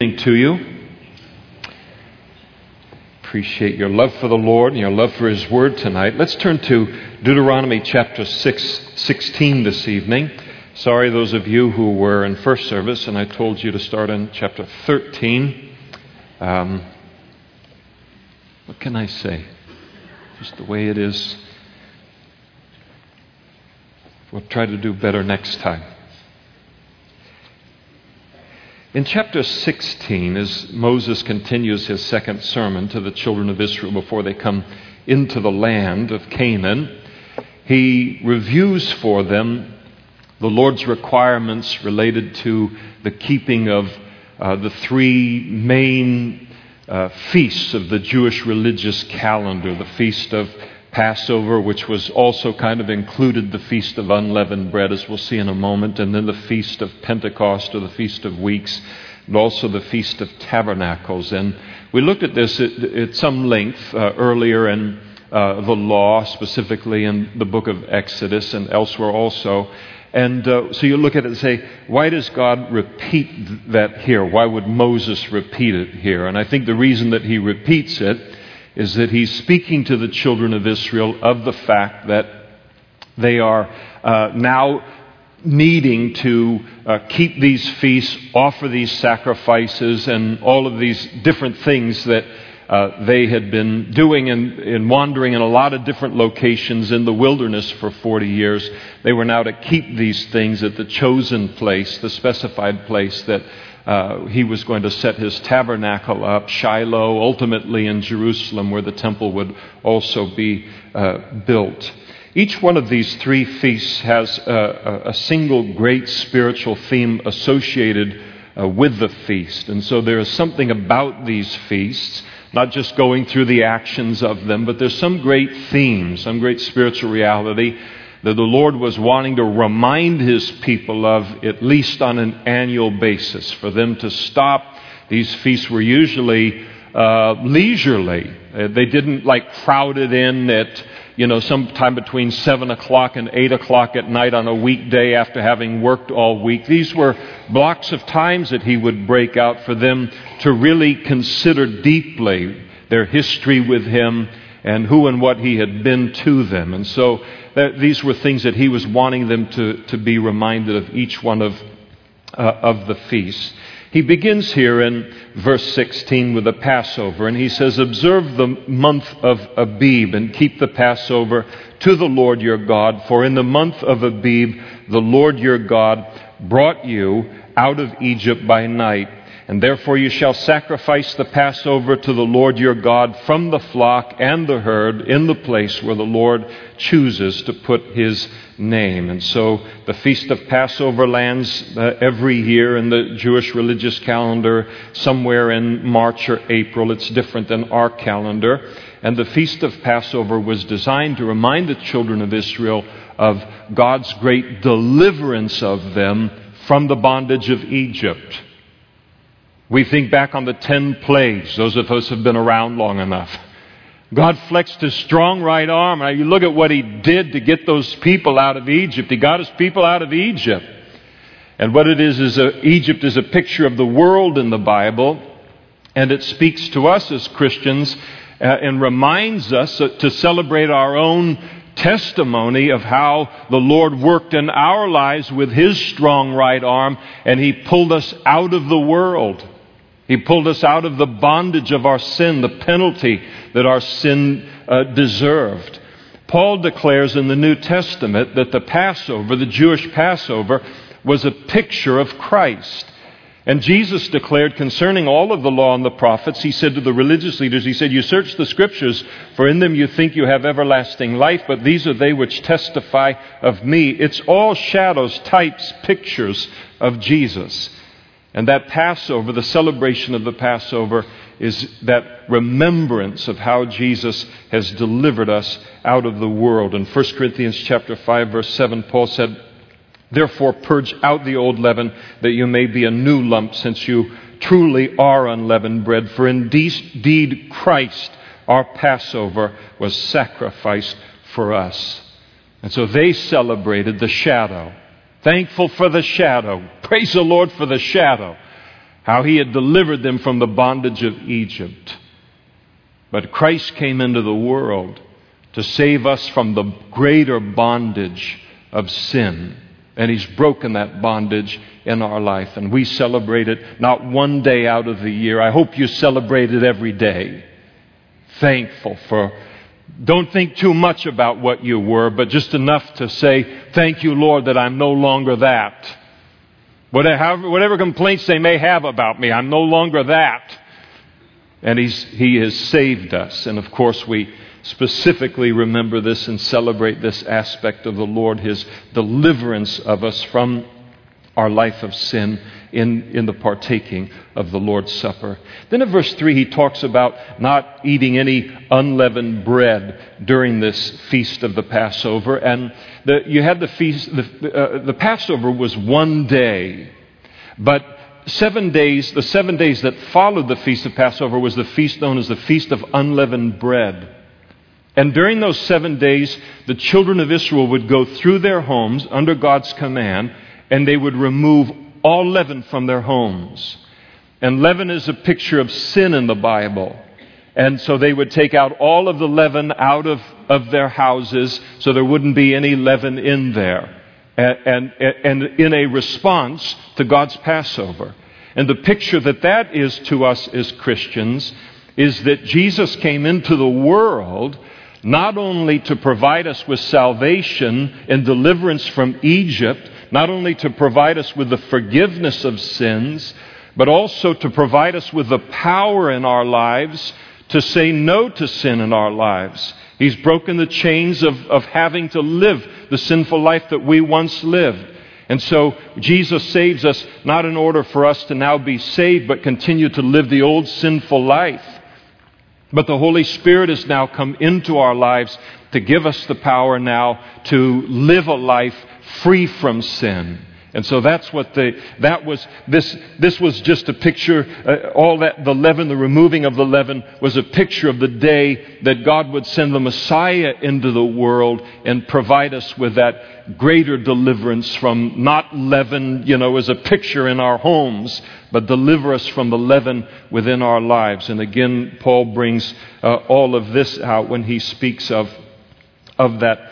To you. Appreciate your love for the Lord and your love for His Word tonight. Let's turn to Deuteronomy chapter 16 this evening. Sorry, those of you who were in first service, and I told you to start in chapter 13. What can I say? Just the way it is. We'll try to do better next time. In chapter 16, as Moses continues his second sermon to the children of Israel before they come into the land of Canaan, he reviews for them the Lord's requirements related to the keeping of the three main feasts of the Jewish religious calendar, the Feast of Passover, which was also kind of included the Feast of Unleavened Bread, as we'll see in a moment, and then the Feast of Pentecost or the Feast of Weeks, and also the Feast of Tabernacles. And we looked at this at some length earlier in the law, specifically in the book of Exodus and elsewhere also. And so you look at it and say, why does God repeat that here? Why would Moses repeat it here? And I think the reason that he repeats it is that he's speaking to the children of Israel of the fact that they are now needing to keep these feasts, offer these sacrifices, and all of these different things that they had been doing and wandering in a lot of different locations in the wilderness for 40 years. They were now to keep these things at the chosen place, the specified place that he was going to set his tabernacle up, Shiloh, ultimately in Jerusalem, where the temple would also be built. Each one of these three feasts has a single great spiritual theme associated with the feast. And so there is something about these feasts, not just going through the actions of them, but there's some great theme, some great spiritual reality that the Lord was wanting to remind His people of, at least on an annual basis, for them to stop. These feasts were usually leisurely. They didn't like crowded in at, sometime between 7 o'clock and 8 o'clock at night on a weekday after having worked all week. These were blocks of times that He would break out for them to really consider deeply their history with Him and who and what He had been to them. And so these were things that He was wanting them to be reminded of, each one of the feasts. He begins here in verse 16 with the Passover, and he says, "Observe the month of Abib and keep the Passover to the Lord your God, for in the month of Abib the Lord your God brought you out of Egypt by night. And therefore you shall sacrifice the Passover to the Lord your God from the flock and the herd in the place where the Lord chooses to put His name." And so the Feast of Passover lands every year in the Jewish religious calendar somewhere in March or April. It's different than our calendar. And the Feast of Passover was designed to remind the children of Israel of God's great deliverance of them from the bondage of Egypt. We think back on the 10 plagues, those of us who have been around long enough. God flexed His strong right arm. Now you look at what He did to get those people out of Egypt. He got His people out of Egypt. And what it is Egypt is a picture of the world in the Bible, and it speaks to us as Christians and reminds us to celebrate our own testimony of how the Lord worked in our lives with His strong right arm, and He pulled us out of the world. He pulled us out of the bondage of our sin, the penalty that our sin deserved. Paul declares in the New Testament that the Passover, the Jewish Passover, was a picture of Christ. And Jesus declared concerning all of the law and the prophets, He said to the religious leaders, He said, "You search the Scriptures, for in them you think you have everlasting life, but these are they which testify of me." It's all shadows, types, pictures of Jesus. And that Passover, the celebration of the Passover, is that remembrance of how Jesus has delivered us out of the world. In 1 Corinthians chapter 5, verse 7, Paul said, "Therefore purge out the old leaven, that you may be a new lump, since you truly are unleavened bread. For indeed Christ, our Passover, was sacrificed for us." And so they celebrated the shadow. Thankful for the shadow. Praise the Lord for the shadow. how he had delivered them from the bondage of Egypt. But Christ came into the world to save us from the greater bondage of sin. And he's broken that bondage in our life. And we celebrate it not one day out of the year. I hope you celebrate it every day. Thankful for. Don't think too much about what you were, but just enough to say, thank you, Lord, that I'm no longer that. Whatever complaints they may have about me, I'm no longer that. And he has saved us. And of course, we specifically remember this and celebrate this aspect of the Lord, his deliverance of us from our life of sin in the partaking of the Lord's Supper. Then in verse 3, he talks about not eating any unleavened bread during this feast of the Passover. And you had the feast, the Passover was one day, but 7 days, the 7 days that followed the Feast of Passover was the feast known as the Feast of Unleavened Bread. And during those 7 days, the children of Israel would go through their homes under God's command, and they would remove all leaven from their homes. And leaven is a picture of sin in the Bible. And so they would take out all of the leaven out of their houses, so there wouldn't be any leaven in there. And in a response to God's Passover. And the picture that is to us as Christians is that Jesus came into the world not only to provide us with salvation and deliverance from Egypt, not only to provide us with the forgiveness of sins, but also to provide us with the power in our lives to say no to sin in our lives. He's broken the chains of having to live the sinful life that we once lived. And so Jesus saves us not in order for us to now be saved, but continue to live the old sinful life. But the Holy Spirit has now come into our lives to give us the power now to live a life free from sin. And so that's what this was just a picture, all that the leaven, the removing of the leaven was a picture of the day that God would send the Messiah into the world and provide us with that greater deliverance from not leaven, as a picture in our homes, but deliver us from the leaven within our lives. And again, Paul brings all of this out when he speaks of that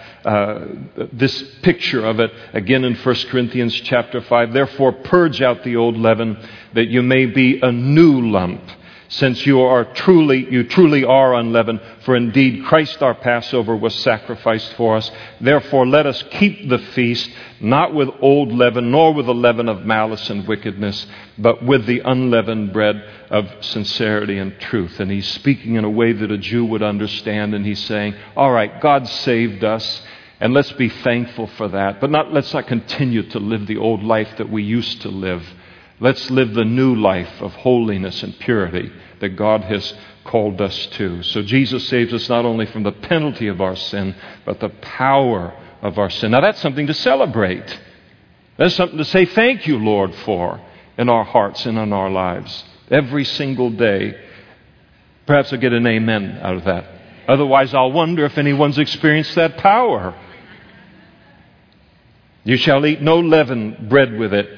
this picture of it again in 1 Corinthians chapter 5. Therefore purge out the old leaven, that you may be a new lump, since you truly are unleavened. For indeed Christ our Passover was sacrificed for us. Therefore let us keep the feast, not with old leaven, nor with the leaven of malice and wickedness, but with the unleavened bread of sincerity and truth. And he's speaking in a way that a Jew would understand, and he's saying, all right, God saved us, and let's be thankful for that, but let's not continue to live the old life that we used to live. Let's live the new life of holiness and purity that God has called us to. So Jesus saves us not only from the penalty of our sin, but the power of our sin. Now that's something to celebrate. That's something to say thank you, Lord, for in our hearts and in our lives every single day. Perhaps I'll get an amen out of that. Otherwise, I'll wonder if anyone's experienced that power. You shall eat no leavened bread with it.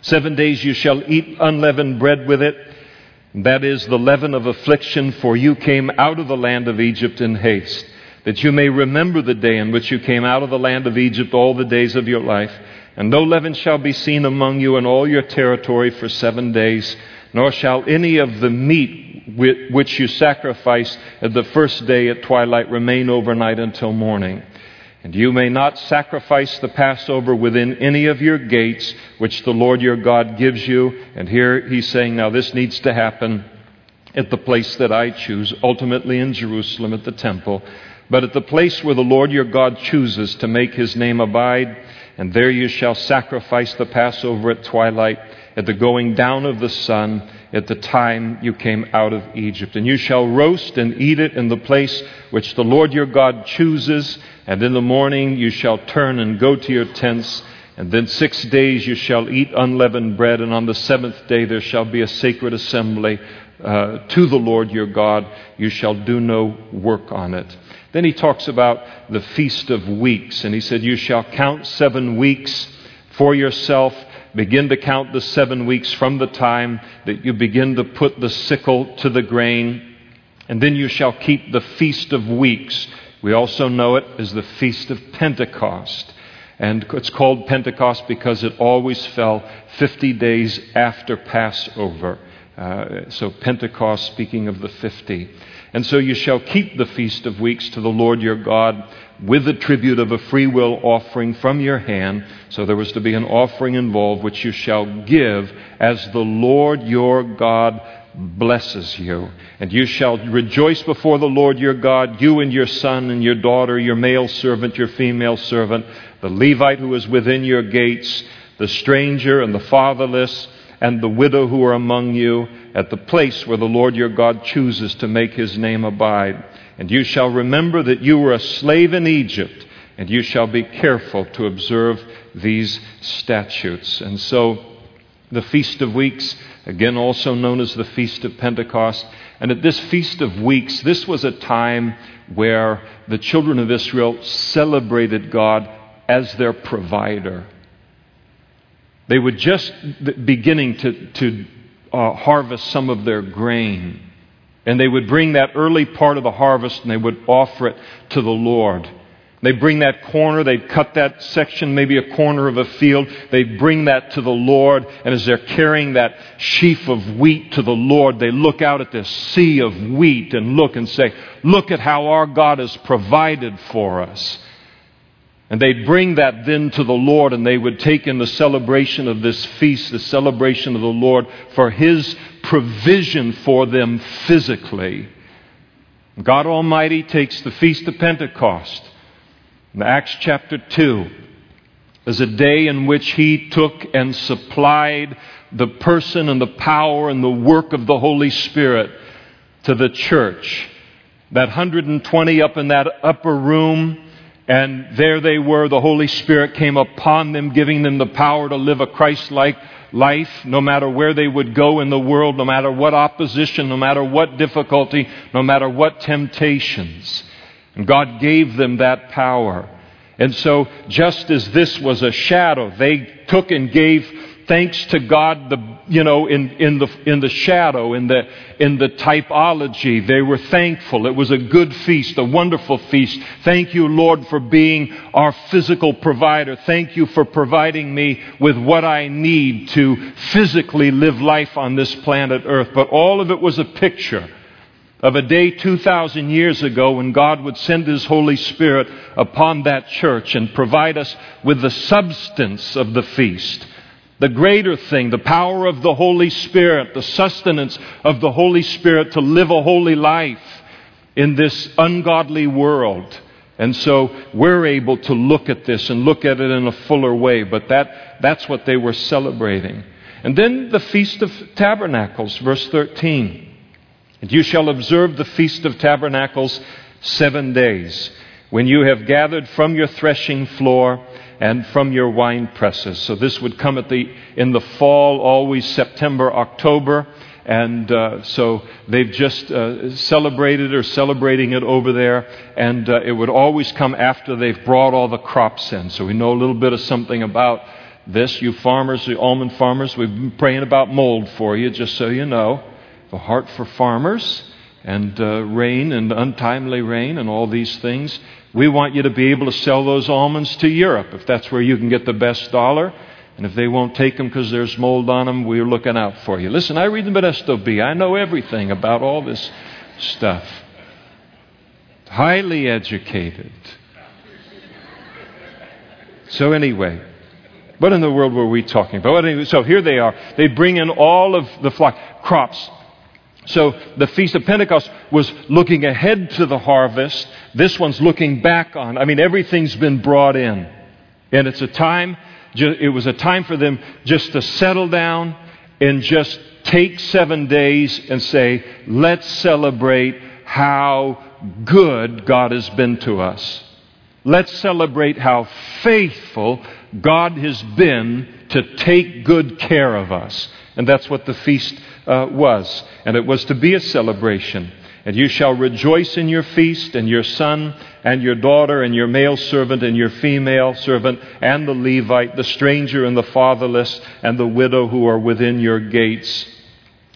7 days you shall eat unleavened bread with it. That is the leaven of affliction, for you came out of the land of Egypt in haste, that you may remember the day in which you came out of the land of Egypt all the days of your life. And no leaven shall be seen among you in all your territory for 7 days, nor shall any of the meat which you sacrifice at the first day at twilight remain overnight until morning. And you may not sacrifice the Passover within any of your gates, which the Lord your God gives you. And here he's saying, now this needs to happen at the place that I choose, ultimately in Jerusalem at the temple, but at the place where the Lord your God chooses to make his name abide. And there you shall sacrifice the Passover at twilight, at the going down of the sun, at the time you came out of Egypt. And you shall roast and eat it in the place which the Lord your God chooses. And in the morning you shall turn and go to your tents. And then 6 days you shall eat unleavened bread. And on the seventh day there shall be a sacred assembly to the Lord your God. You shall do no work on it. Then he talks about the Feast of Weeks. And he said, you shall count 7 weeks for yourself, begin to count the 7 weeks from the time that you begin to put the sickle to the grain. And then you shall keep the Feast of Weeks. We also know it as the Feast of Pentecost. And it's called Pentecost because it always fell 50 days after Passover. So Pentecost, speaking of the 50. And so you shall keep the Feast of Weeks to the Lord your God with the tribute of a free will offering from your hand. So there was to be an offering involved, which you shall give as the Lord your God blesses you. And you shall rejoice before the Lord your God, you and your son and your daughter, your male servant, your female servant, the Levite who is within your gates, the stranger and the fatherless, and the widow who are among you, at the place where the Lord your God chooses to make his name abide. And you shall remember that you were a slave in Egypt, and you shall be careful to observe these statutes. And so the Feast of Weeks, again also known as the Feast of Pentecost, and at this Feast of Weeks, this was a time where the children of Israel celebrated God as their provider. They were just beginning to harvest some of their grain. And they would bring that early part of the harvest and they would offer it to the Lord. They'd bring that corner, they'd cut that section, maybe a corner of a field. They'd bring that to the Lord. And as they're carrying that sheaf of wheat to the Lord, they look out at this sea of wheat and look and say, "Look at how our God has provided for us." And they'd bring that then to the Lord, and they would take in the celebration of this feast, the celebration of the Lord for his provision for them physically. God Almighty takes the Feast of Pentecost in Acts chapter 2 as a day in which he took and supplied the person and the power and the work of the Holy Spirit to the church. That 120 up in that upper room. And there they were, the Holy Spirit came upon them, giving them the power to live a Christ-like life, no matter where they would go in the world, no matter what opposition, no matter what difficulty, no matter what temptations. And God gave them that power. And so, just as this was a shadow, they took and gave thanks to God, in the shadow, in the typology, they were thankful. It was a good feast, a wonderful feast. Thank you, Lord, for being our physical provider. Thank you for providing me with what I need to physically live life on this planet Earth. But all of it was a picture of a day 2,000 years ago when God would send his Holy Spirit upon that church and provide us with the substance of the feast. The greater thing, the power of the Holy Spirit, the sustenance of the Holy Spirit to live a holy life in this ungodly world. And so we're able to look at this and look at it in a fuller way. But that's what they were celebrating. And then the Feast of Tabernacles, verse 13. And you shall observe the Feast of Tabernacles 7 days, when you have gathered from your threshing floor and from your wine presses. So this would come in the fall, always September, October. And so they've just celebrating it over there. And it would always come after they've brought all the crops in. So we know a little bit of something about this. You farmers, the almond farmers, we've been praying about mold for you, just so you know. The heart for farmers and rain and untimely rain and all these things. We want you to be able to sell those almonds to Europe if that's where you can get the best dollar. And if they won't take them because there's mold on them, we're looking out for you. Listen, I read the Modesto Bee. I know everything about all this stuff. Highly educated. So anyway, what in the world were we talking about? Anyway, so here they are. They bring in all of the flock, crops. So the Feast of Pentecost was looking ahead to the harvest. This one's looking back on. I mean, everything's been brought in. And it was a time for them just to settle down and just take 7 days and say, let's celebrate how good God has been to us. Let's celebrate how faithful God has been to take good care of us. And that's what the feast was. And it was to be a celebration. And you shall rejoice in your feast, and your son, and your daughter, and your male servant, and your female servant, and the Levite, the stranger, and the fatherless, and the widow who are within your gates.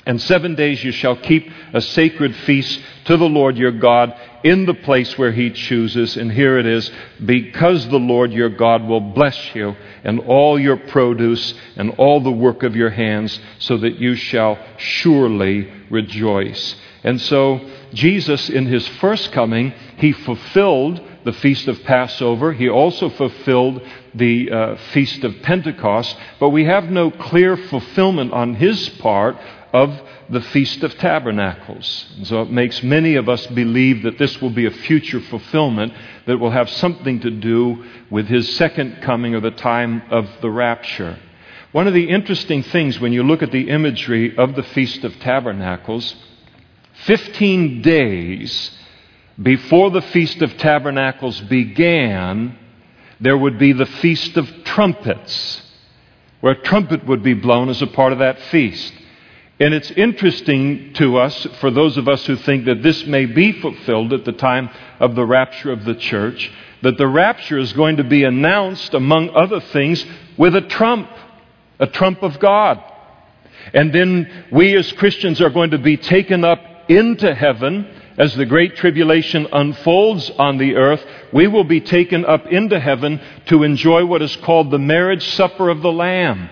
And 7 days you shall keep a sacred feast to the Lord your God in the place where he chooses. And here it is, because the Lord your God will bless you and all your produce and all the work of your hands, so that you shall surely rejoice. And so Jesus, in his first coming, he fulfilled the Feast of Passover. He also fulfilled the Feast of Pentecost. But we have no clear fulfillment on his part of the Feast of Tabernacles. And so it makes many of us believe that this will be a future fulfillment that will have something to do with his second coming or the time of the rapture. One of the interesting things when you look at the imagery of the Feast of Tabernacles, 15 days before the Feast of Tabernacles began, there would be the Feast of Trumpets, where a trumpet would be blown as a part of that feast. And it's interesting to us, for those of us who think that this may be fulfilled at the time of the rapture of the church, that the rapture is going to be announced, among other things, with a trump of God. And then we as Christians are going to be taken up into heaven. As the Great Tribulation unfolds on the earth, we will be taken up into heaven to enjoy what is called the marriage supper of the Lamb.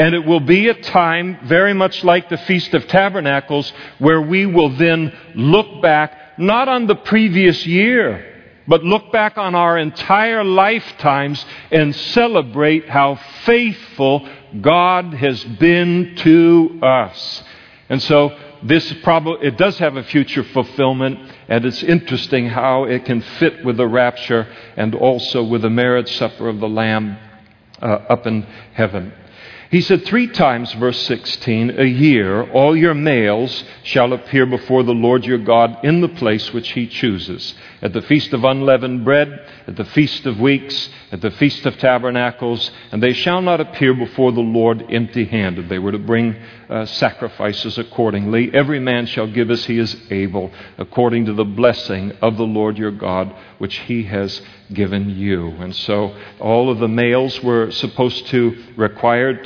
And it will be a time very much like the Feast of Tabernacles, where we will then look back, not on the previous year, but look back on our entire lifetimes and celebrate how faithful God has been to us. And so this probably, it does have a future fulfillment, and it's interesting how it can fit with the rapture and also with the marriage supper of the Lamb up in heaven. He said 3 times, verse 16, a year, all your males shall appear before the Lord your God in the place which he chooses. At the Feast of Unleavened Bread, at the Feast of Weeks, at the Feast of Tabernacles, and they shall not appear before the Lord empty-handed. They were to bring sacrifices accordingly. Every man shall give as he is able, according to the blessing of the Lord your God, which he has given you. And so all of the males were required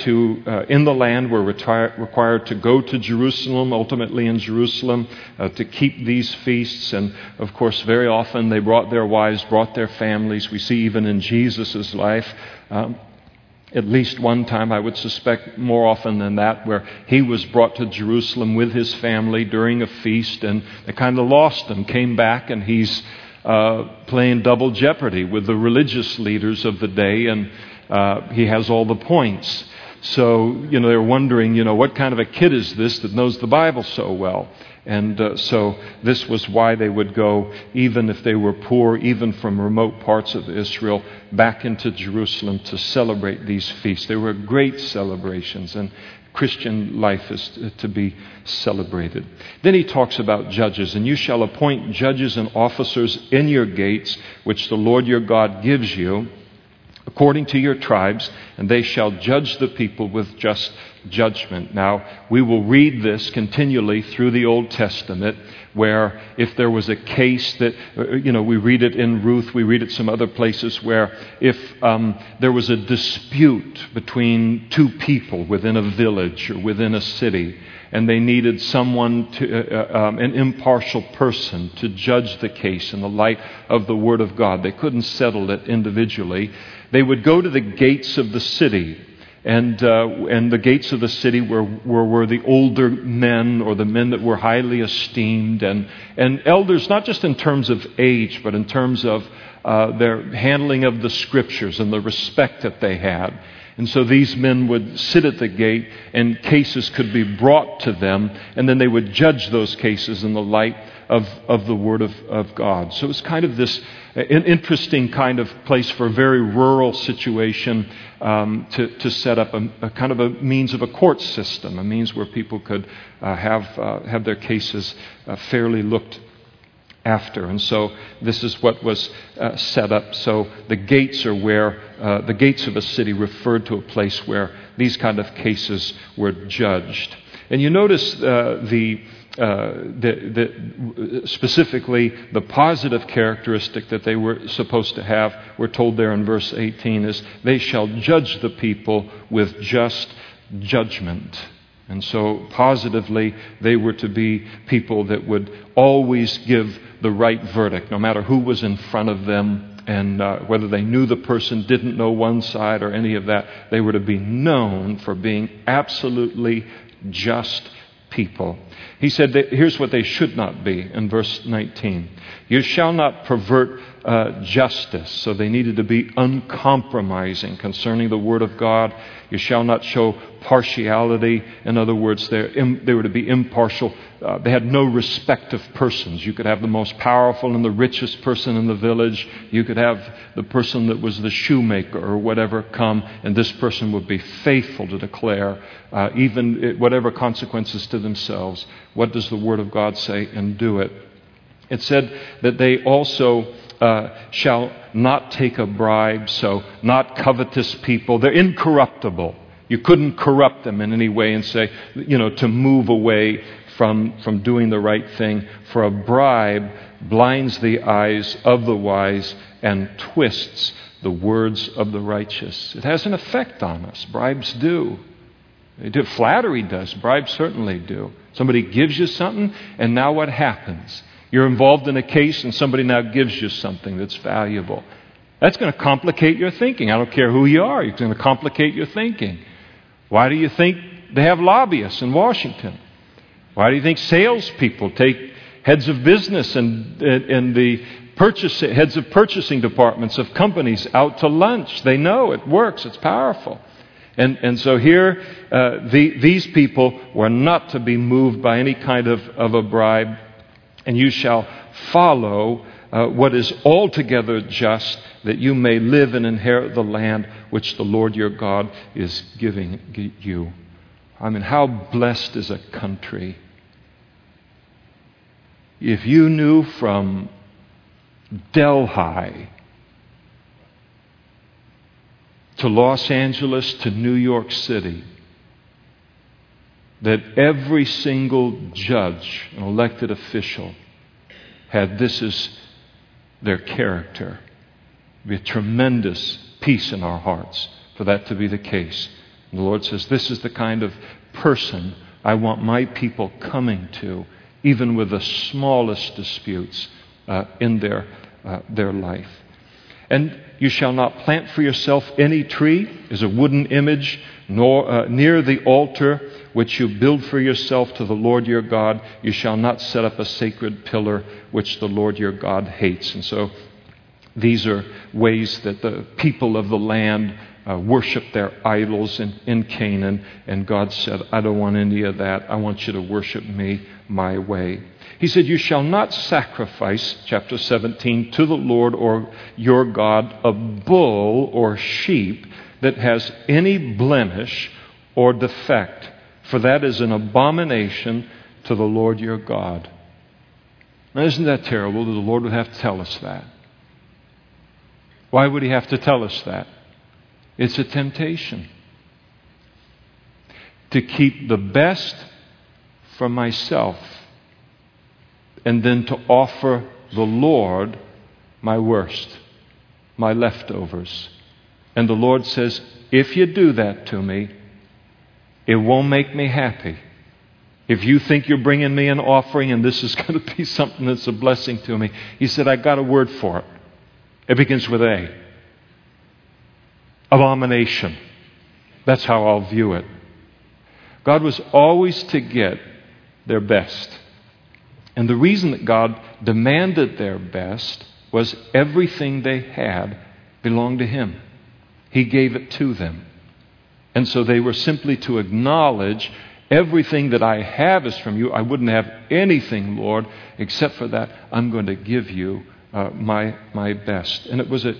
to go to Jerusalem, ultimately in Jerusalem, to keep these feasts. And of course, very often they brought their wives, brought their families. We see even in Jesus' life, at least one time, I would suspect more often than that, where he was brought to Jerusalem with his family during a feast, and they kind of lost him, came back, and he's playing double jeopardy with the religious leaders of the day, and he has all the points. So, they're wondering, what kind of a kid is this that knows the Bible so well? And so this was why they would go, even if they were poor, even from remote parts of Israel, back into Jerusalem to celebrate these feasts. They were great celebrations, and Christian life is to be celebrated. Then he talks about judges, and you shall appoint judges and officers in your gates, which the Lord your God gives you, according to your tribes, and they shall judge the people with just judgment. Now, we will read this continually through the Old Testament, where if there was a case that, we read it in Ruth, we read it some other places, where if there was a dispute between two people within a village or within a city, and they needed someone, an impartial person, to judge the case in the light of the Word of God. They couldn't settle it individually. They would go to the gates of the city. And the gates of the city were the older men, or the men that were highly esteemed, and elders, not just in terms of age, but in terms of their handling of the scriptures and the respect that they had. And so these men would sit at the gate, and cases could be brought to them, and then they would judge those cases in the light of the Word of God. So it's kind of this an interesting kind of place for a very rural situation to set up a kind of a means of a court system, a means where people could have their cases fairly looked after. And so this is what was set up. So the gates are where the gates of a city referred to a place where these kind of cases were judged. And you notice specifically the positive characteristic that they were supposed to have, we're told there in verse 18, is they shall judge the people with just judgment. And so positively, they were to be people that would always give the right verdict, no matter who was in front of them. And whether they knew the person, didn't know one side or any of that, they were to be known for being absolutely just people. He said, here's what they should not be in verse 19. You shall not pervert justice. So they needed to be uncompromising concerning the Word of God. You shall not show partiality. In other words, they were to be impartial. They had no respect of persons. You could have the most powerful and the richest person in the village. You could have the person that was the shoemaker or whatever come, and this person would be faithful to declare, even whatever consequences to themselves, what does the Word of God say, and do it. It said that they also shall not take a bribe, so not covetous people. They're incorruptible. You couldn't corrupt them in any way and say, you know, to move away from doing the right thing. For a bribe blinds the eyes of the wise and twists the words of the righteous. It has an effect on us. Bribes do. They do. Flattery does. Bribes certainly do. Somebody gives you something, and now what happens? You're involved in a case and somebody now gives you something that's valuable. That's going to complicate your thinking. I don't care who you are. It's going to complicate your thinking. Why do you think they have lobbyists in Washington? Why do you think salespeople take heads of business and the heads of purchasing departments of companies out to lunch? They know it works. It's powerful. And so here, these people were not to be moved by any kind of a bribe. And you shall follow what is altogether just, that you may live and inherit the land which the Lord your God is giving you. I mean, how blessed is a country if you knew from Delhi to Los Angeles to New York City that every single judge and elected official had this as their character. It would be a tremendous peace in our hearts for that to be the case. And the Lord says, this is the kind of person I want my people coming to, even with the smallest disputes in their life. And you shall not plant for yourself any tree as a wooden image, nor near the altar which you build for yourself to the Lord your God. You shall not set up a sacred pillar which the Lord your God hates. And so these are ways that the people of the land worship their idols in Canaan. And God said, I don't want any of that. I want you to worship me my way. He said, you shall not sacrifice, chapter 17, to the Lord or your God a bull or sheep that has any blemish or defect, for that is an abomination to the Lord your God. Now, isn't that terrible that the Lord would have to tell us that? Why would he have to tell us that? It's a temptation to keep the best for myself and then to offer the Lord my worst, my leftovers. And the Lord says, if you do that to me, it won't make me happy. If you think you're bringing me an offering and this is going to be something that's a blessing to me, he said, I got a word for it. It begins with A. Abomination. That's how I'll view it. God was always to get their best. And the reason that God demanded their best was everything they had belonged to him. He gave it to them. And so they were simply to acknowledge, everything that I have is from you. I wouldn't have anything, Lord, except for that. I'm going to give you my best. And it was that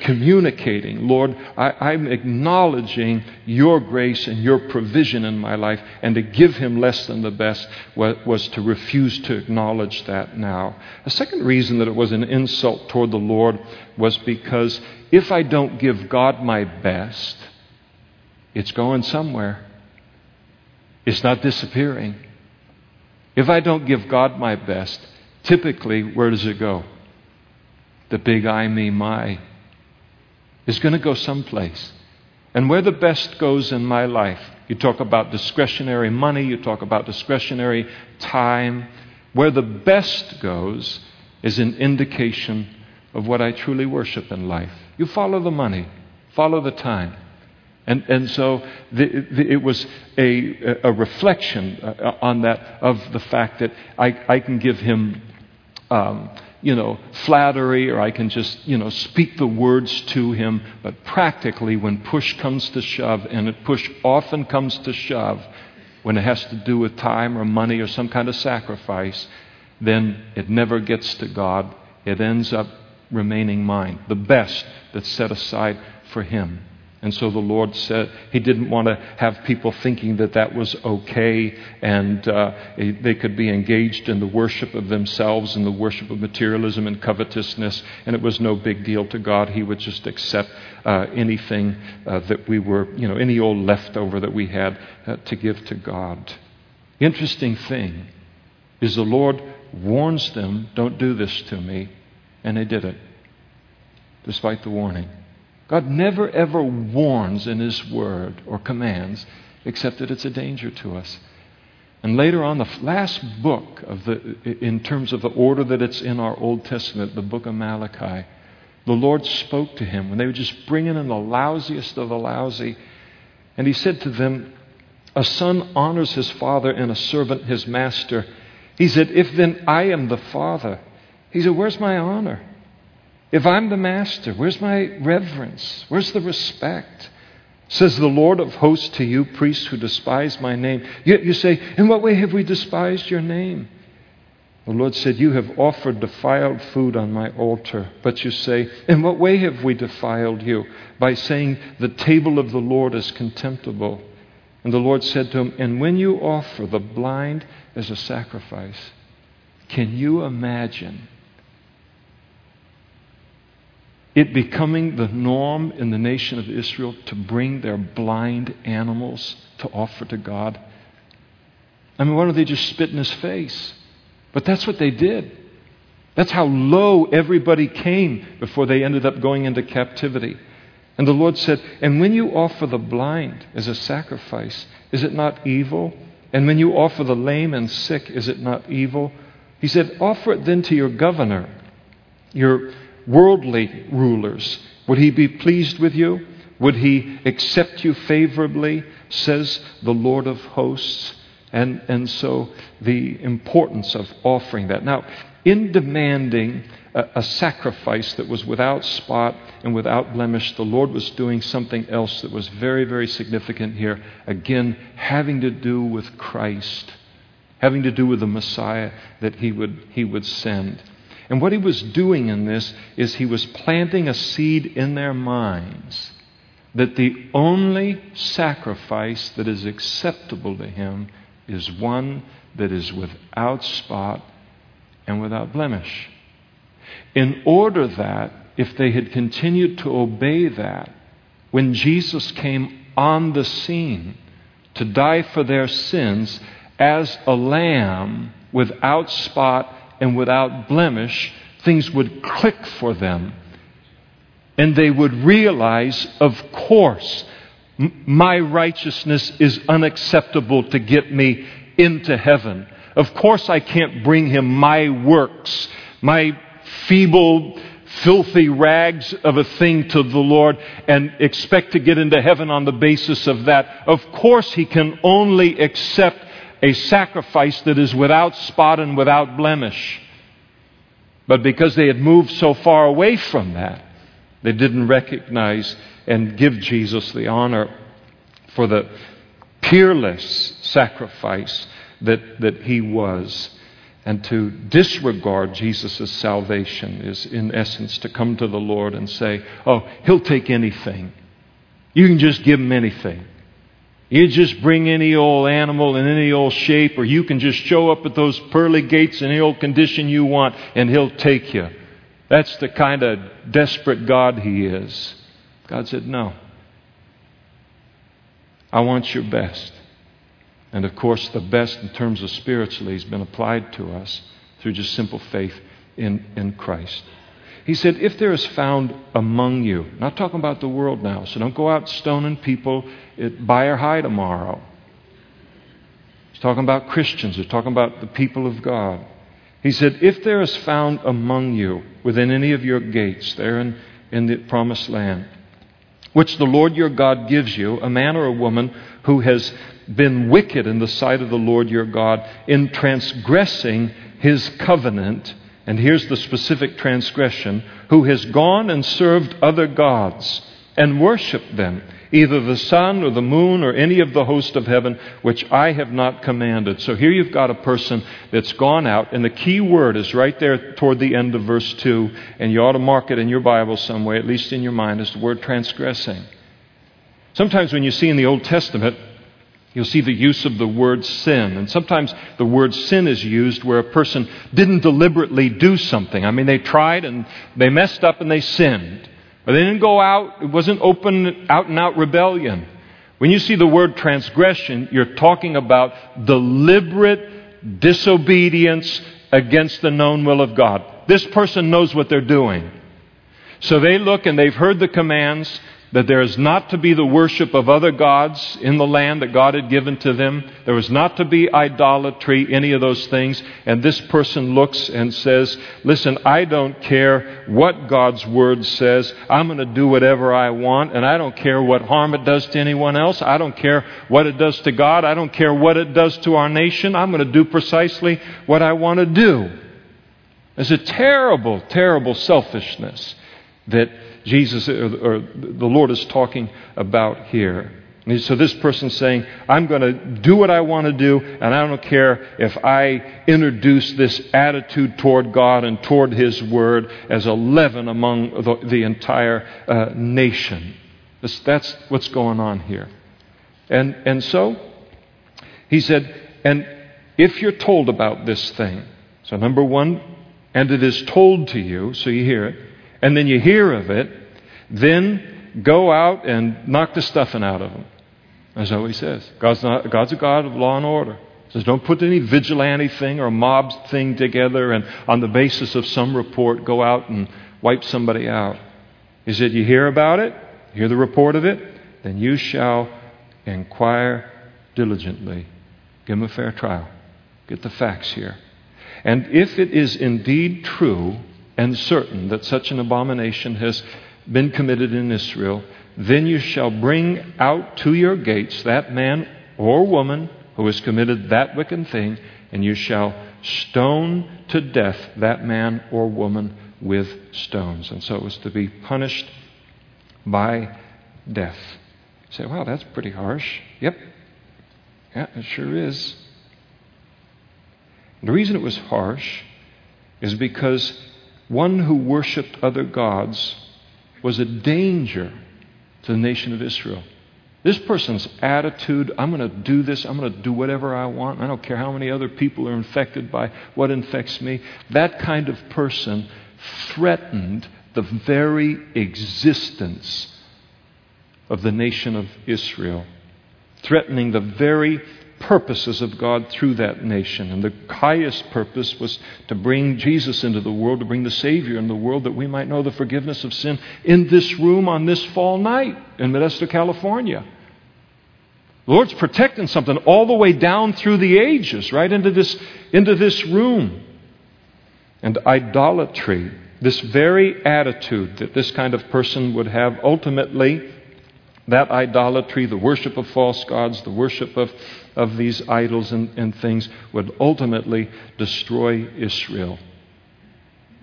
communicating, Lord, I'm acknowledging your grace and your provision in my life, and to give him less than the best was to refuse to acknowledge that now. A second reason that it was an insult toward the Lord was because if I don't give God my best, it's going somewhere. It's not disappearing. If I don't give God my best, typically, where does it go? The big I, me, my is going to go someplace. And where the best goes in my life, you talk about discretionary money, you talk about discretionary time. Where the best goes is an indication of what I truly worship in life. You follow the money, follow the time. And so it was a reflection on that, of the fact that I can give him, flattery, or I can just, speak the words to him. But practically, when push comes to shove, and push often comes to shove, when it has to do with time or money or some kind of sacrifice, then it never gets to God. It ends up remaining mine, the best that's set aside for him. And so the Lord said he didn't want to have people thinking that that was okay, and they could be engaged in the worship of themselves and the worship of materialism and covetousness, and it was no big deal to God. He would just accept anything that we were, any old leftover that we had to give to God. Interesting thing is the Lord warns them, don't do this to me, and they did it, despite the warning. God never, ever warns in his word or commands, except that it's a danger to us. And later on, the last book in terms of the order that it's in our Old Testament, the book of Malachi, the Lord spoke to him when they were just bringing in the lousiest of the lousy. And he said to them, "A son honors his father and a servant his master." He said, "If then I am the father," he said, "where's my honor? If I'm the master, where's my reverence? Where's the respect? Says the Lord of hosts to you, priests who despise my name. Yet you say, in what way have we despised your name?" The Lord said, "You have offered defiled food on my altar." But you say, "In what way have we defiled you?" By saying, "The table of the Lord is contemptible." And the Lord said to him, "And when you offer the blind as a sacrifice, can you imagine it becoming the norm in the nation of Israel to bring their blind animals to offer to God? I mean, why don't they just spit in his face?" But that's what they did. That's how low everybody came before they ended up going into captivity. And the Lord said, "And when you offer the blind as a sacrifice, is it not evil? And when you offer the lame and sick, is it not evil?" He said, "Offer it then to your governor, your worldly rulers. Would he be pleased with you? Would he accept you favorably? Says the Lord of hosts." And so the importance of offering that. Now, in demanding a sacrifice that was without spot and without blemish, the Lord was doing something else that was very, very significant here. Again, having to do with Christ, having to do with the Messiah that he would send. And what he was doing in this is he was planting a seed in their minds that the only sacrifice that is acceptable to him is one that is without spot and without blemish. In order that, if they had continued to obey that, when Jesus came on the scene to die for their sins as a lamb without spot and without blemish, things would click for them. And they would realize, of course, my righteousness is unacceptable to get me into heaven. Of course I can't bring him my works, my feeble, filthy rags of a thing to the Lord and expect to get into heaven on the basis of that. Of course he can only accept a sacrifice that is without spot and without blemish. But because they had moved so far away from that, they didn't recognize and give Jesus the honor for the peerless sacrifice that he was. And to disregard Jesus' salvation is, in essence, to come to the Lord and say, "Oh, he'll take anything. You can just give him anything. You just bring any old animal in any old shape, or you can just show up at those pearly gates in any old condition you want, and he'll take you." That's the kind of desperate God he is. God said, "No. I want your best. And of course, the best in terms of spiritually has been applied to us through just simple faith in Christ. He said, if there is found among you, not talking about the world now, so don't go out stoning people at buy or high tomorrow. He's talking about Christians. He's talking about the people of God. He said, if there is found among you within any of your gates there in the promised land, which the Lord your God gives you, a man or a woman who has been wicked in the sight of the Lord your God in transgressing his covenant, and here's the specific transgression, who has gone and served other gods and worshipped them, either the sun or the moon or any of the host of heaven, which I have not commanded. So here you've got a person that's gone out, and the key word is right there toward the end of verse 2, and you ought to mark it in your Bible some way, at least in your mind, is the word transgressing. Sometimes when you see in the Old Testament, you'll see the use of the word sin. And sometimes the word sin is used where a person didn't deliberately do something. I mean, they tried and they messed up and they sinned. But they didn't go out. It wasn't open, out-and-out rebellion. When you see the word transgression, you're talking about deliberate disobedience against the known will of God. This person knows what they're doing. So they look and they've heard the commands that there is not to be the worship of other gods in the land that God had given to them. There was not to be idolatry, any of those things. And this person looks and says, listen, I don't care what God's word says. I'm going to do whatever I want, and I don't care what harm it does to anyone else. I don't care what it does to God. I don't care what it does to our nation. I'm going to do precisely what I want to do. It's a terrible, terrible selfishness that Jesus or the Lord is talking about here. And so this person's saying, I'm going to do what I want to do, and I don't care if I introduce this attitude toward God and toward His Word as a leaven among the entire nation. That's what's going on here. And so he said, and if you're told about this thing, so number one, and it is told to you, so you hear it, and then you hear of it, then go out and knock the stuffing out of them. That's what he says. God's a God of law and order. He says, don't put any vigilante thing or mob thing together and on the basis of some report go out and wipe somebody out. He said, you hear about it, hear the report of it, then you shall inquire diligently. Give them a fair trial. Get the facts here. And if it is indeed true and certain that such an abomination has been committed in Israel, then you shall bring out to your gates that man or woman who has committed that wicked thing, and you shall stone to death that man or woman with stones. And so it was to be punished by death. You say, wow, that's pretty harsh. Yep. Yeah, it sure is. And the reason it was harsh is because one who worshipped other gods was a danger to the nation of Israel. This person's attitude, I'm going to do this, I'm going to do whatever I want, I don't care how many other people are infected by what infects me. That kind of person threatened the very existence of the nation of Israel, threatening the very purposes of God through that nation. And the highest purpose was to bring Jesus into the world, to bring the Savior into the world, that we might know the forgiveness of sin in this room on this fall night in Modesto, California. The Lord's protecting something all the way down through the ages, right into this room. And idolatry, this very attitude that this kind of person would have ultimately, that idolatry, the worship of false gods, the worship of these idols and things would ultimately destroy Israel.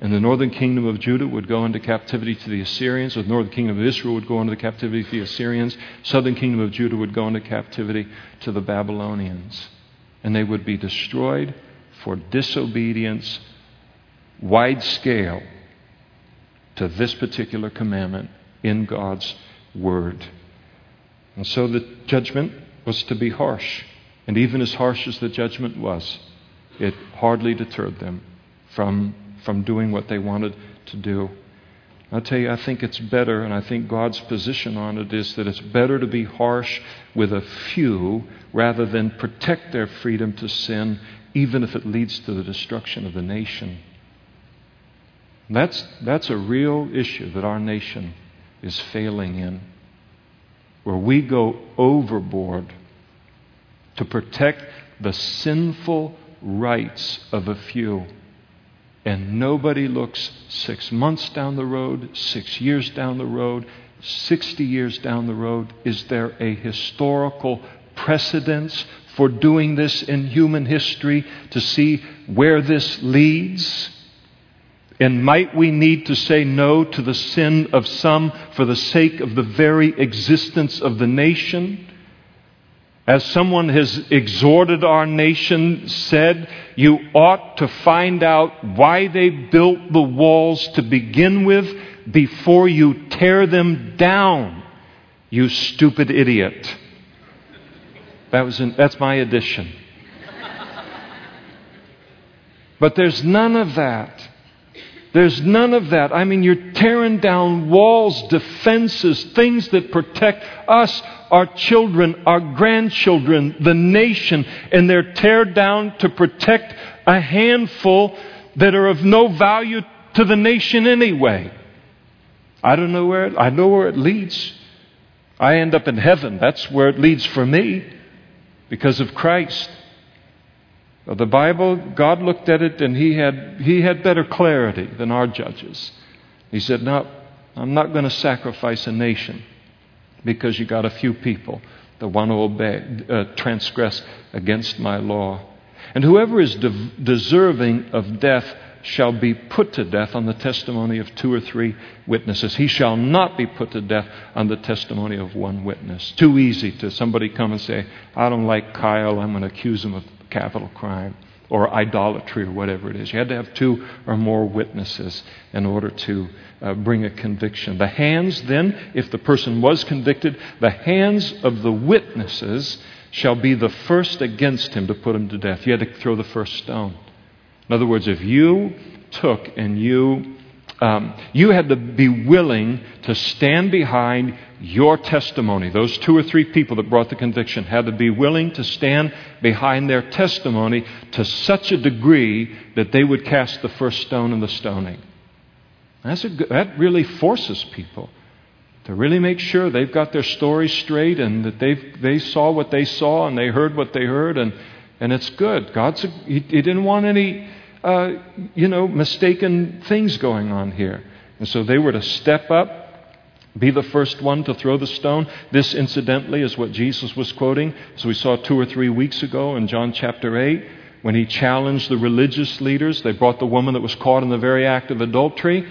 And the northern kingdom of Judah would go into captivity to the Assyrians. The northern kingdom of Israel would go into captivity to the Assyrians. Southern kingdom of Judah would go into captivity to the Babylonians. And they would be destroyed for disobedience, wide scale, to this particular commandment in God's Word. And so the judgment was to be harsh. And even as harsh as the judgment was, it hardly deterred them from doing what they wanted to do. I'll tell you, I think it's better, and I think God's position on it is that it's better to be harsh with a few rather than protect their freedom to sin, even if it leads to the destruction of the nation. That's a real issue that our nation is failing in, where we go overboard to protect the sinful rights of a few. And nobody looks 6 months down the road, 6 years down the road, 60 years down the road. Is there a historical precedence for doing this in human history to see where this leads? And might we need to say no to the sin of some for the sake of the very existence of the nation? As someone has exhorted our nation, said, you ought to find out why they built the walls to begin with before you tear them down, you stupid idiot. That's my addition. But there's none of that. There's none of that. I mean, you're tearing down walls, defenses, things that protect us, our children, our grandchildren, the nation, and they're teared down to protect a handful that are of no value to the nation anyway. I know where it leads. I end up in heaven. That's where it leads for me because of Christ. The Bible, God looked at it and He had better clarity than our judges. He said, no, I'm not going to sacrifice a nation because you got a few people that want to transgress against my law. And whoever is deserving of death shall be put to death on the testimony of 2 or 3 witnesses. He shall not be put to death on the testimony of one witness. Too easy to somebody come and say, I don't like Kyle, I'm going to accuse him of capital crime or idolatry or whatever it is. You had to have 2 or more witnesses in order to bring a conviction. The hands then, if the person was convicted, the hands of the witnesses shall be the first against him to put him to death. You had to throw the first stone. In other words, if you took and you had to be willing to stand behind your testimony. Those 2 or 3 people that brought the conviction had to be willing to stand behind their testimony to such a degree that they would cast the first stone in the stoning. That really forces people to really make sure they've got their story straight and that they saw what they saw and they heard what they heard. And it's good. He didn't want any mistaken things going on here. And so they were to step up, be the first one to throw the stone. This, incidentally, is what Jesus was quoting. So we saw 2 or 3 weeks ago in John chapter 8, when he challenged the religious leaders. They brought the woman that was caught in the very act of adultery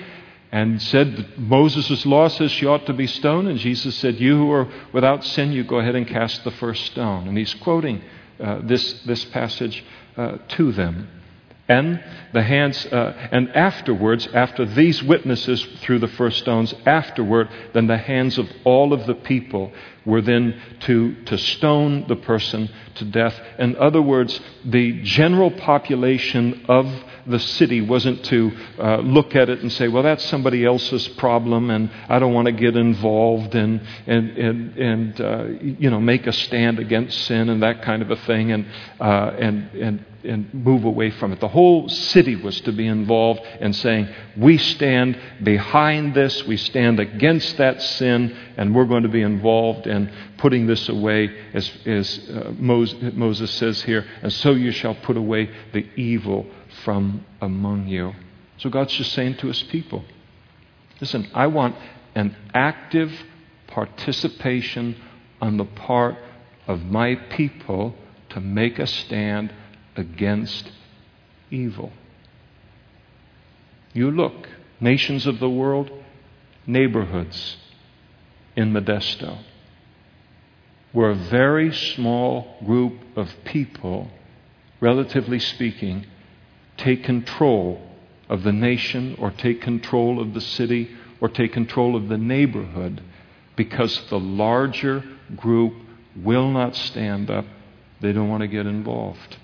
and said that Moses' law says she ought to be stoned. And Jesus said, you who are without sin, you go ahead and cast the first stone. And he's quoting this passage to them. And the hands, and afterwards, after these witnesses threw the first stones, afterward, then the hands of all of the people were then to stone the person to death. In other words, the general population of the city wasn't to look at it and say, well, that's somebody else's problem, and I don't want to get involved and make a stand against sin and that kind of a thing, and move away from it. The whole city was to be involved in saying, we stand behind this, we stand against that sin, and we're going to be involved in putting this away, as Moses says here, and so you shall put away the evil from among you. So God's just saying to his people, listen, I want an active participation on the part of my people to make a stand against evil. You look, nations of the world, neighborhoods in Modesto, where a very small group of people, relatively speaking, take control of the nation or take control of the city or take control of the neighborhood because the larger group will not stand up. They don't want to get involved.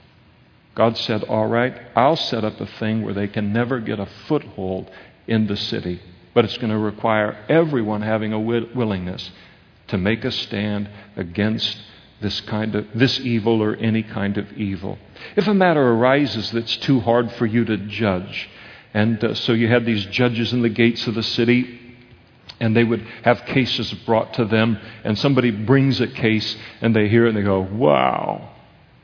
God said, all right, I'll set up a thing where they can never get a foothold in the city. But it's going to require everyone having a willingness to make a stand against this evil or any kind of evil. If a matter arises that's too hard for you to judge, and so you had these judges in the gates of the city, and they would have cases brought to them, and somebody brings a case, and they hear it, and they go, wow,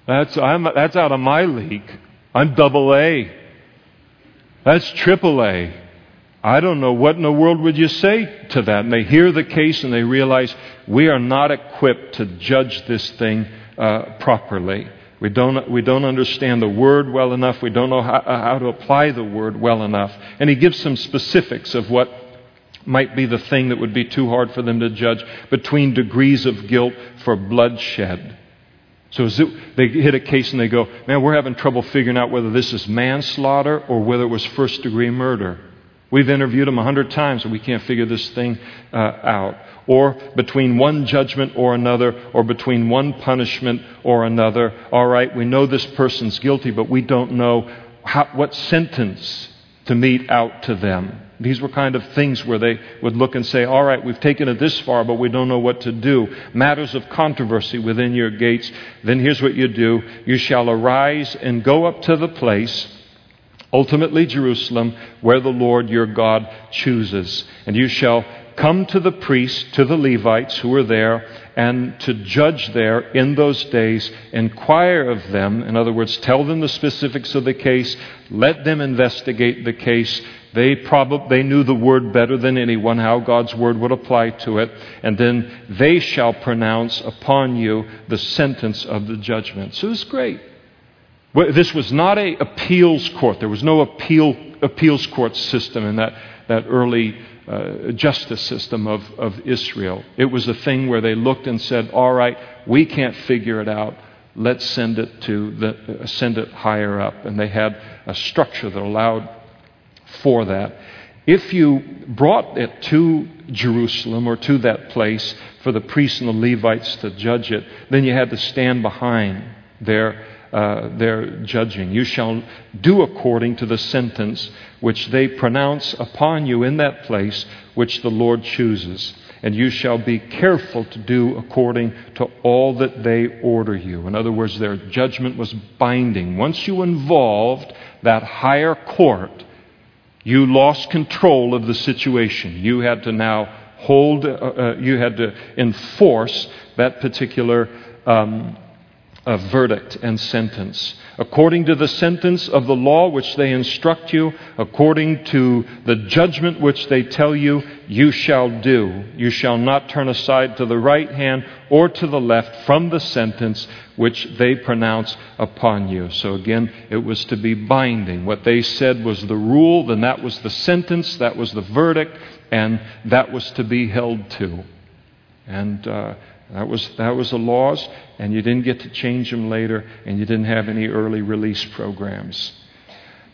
that's out of my league. I'm AA. That's AAA. I don't know, what in the world would you say to that? And they hear the case and they realize we are not equipped to judge this thing properly. We don't understand the word well enough. We don't know how to apply the word well enough. And he gives some specifics of what might be the thing that would be too hard for them to judge, between degrees of guilt for bloodshed. So they hit a case and they go, man, we're having trouble figuring out whether this is manslaughter or whether it was first degree murder. We've interviewed them 100 times and we can't figure this thing out. Or between one judgment or another, or between one punishment or another. All right, we know this person's guilty, but we don't know what sentence to mete out to them. These were kind of things where they would look and say, all right, we've taken it this far, but we don't know what to do. Matters of controversy within your gates. Then here's what you do. You shall arise and go up to the place, ultimately Jerusalem, where the Lord your God chooses. And you shall come to the priests, to the Levites who are there, and to judge there in those days. Inquire of them. In other words, tell them the specifics of the case. Let them investigate the case. They knew the word better than anyone, how God's word would apply to it. And then they shall pronounce upon you the sentence of the judgment. So it's great. This was not an appeals court. There was no appeals court system in that early justice system of Israel. It was a thing where they looked and said, all right, we can't figure it out. Let's send it higher up. And they had a structure that allowed for that. If you brought it to Jerusalem or to that place for the priests and the Levites to judge it, then you had to stand behind their judging. You shall do according to the sentence which they pronounce upon you in that place which the Lord chooses. And you shall be careful to do according to all that they order you. In other words, their judgment was binding. Once you involved that higher court, you lost control of the situation. You had to now enforce that particular verdict and sentence. According to the sentence of the law which they instruct you, according to the judgment which they tell you, you shall do. You shall not turn aside to the right hand or to the left from the sentence which they pronounce upon you. So again, it was to be binding. What they said was the rule, then that was the sentence, that was the verdict, and that was to be held to. And that was the laws, and you didn't get to change them later, and you didn't have any early release programs.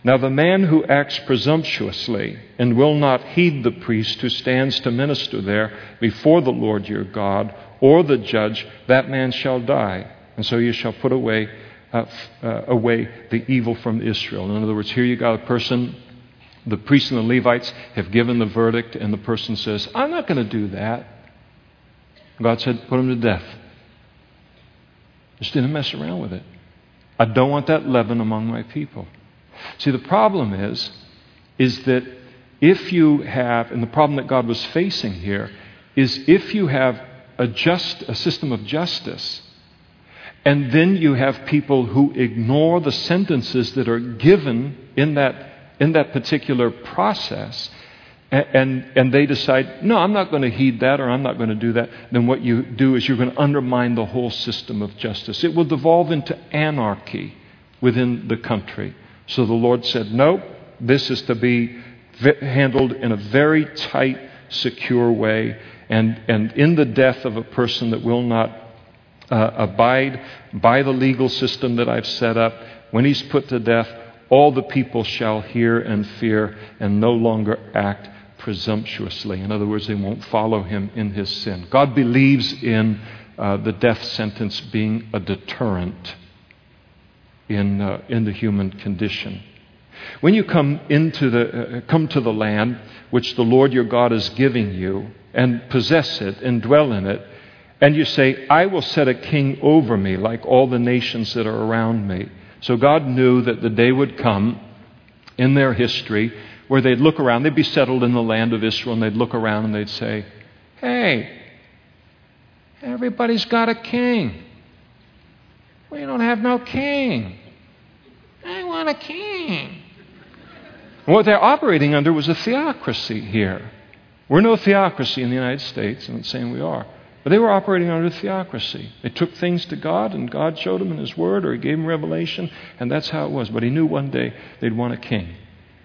Now the man who acts presumptuously and will not heed the priest who stands to minister there before the Lord your God or the judge, that man shall die. And so you shall put away the evil from Israel. In other words, here you got a person, the priests and the Levites have given the verdict, and the person says, I'm not going to do that. God said, put him to death. Just didn't mess around with it. I don't want that leaven among my people. See, the problem is that if you have, and the problem that God was facing here, is if you have a system of justice, and then you have people who ignore the sentences that are given in that particular process, and they decide, no, I'm not going to heed that, or I'm not going to do that, then what you do is you're going to undermine the whole system of justice. It will devolve into anarchy within the country. So the Lord said, no, this is to be handled in a very tight, secure way. And in the death of a person that will not abide by the legal system that I've set up, when he's put to death, all the people shall hear and fear and no longer act presumptuously. In other words, they won't follow him in his sin. God believes in the death sentence being a deterrent in the human condition. When you come to the land which the Lord your God is giving you, and possess it and dwell in it, and you say, I will set a king over me like all the nations that are around me. So God knew that the day would come in their history where they'd look around, they'd be settled in the land of Israel, and they'd look around and they'd say, hey, everybody's got a king. We don't have no king. I want a king. And what they're operating under was a theocracy here. We're no theocracy in the United States. I'm not saying we are. But they were operating under theocracy. They took things to God, and God showed them in His Word, or He gave them revelation, and that's how it was. But He knew one day they'd want a king.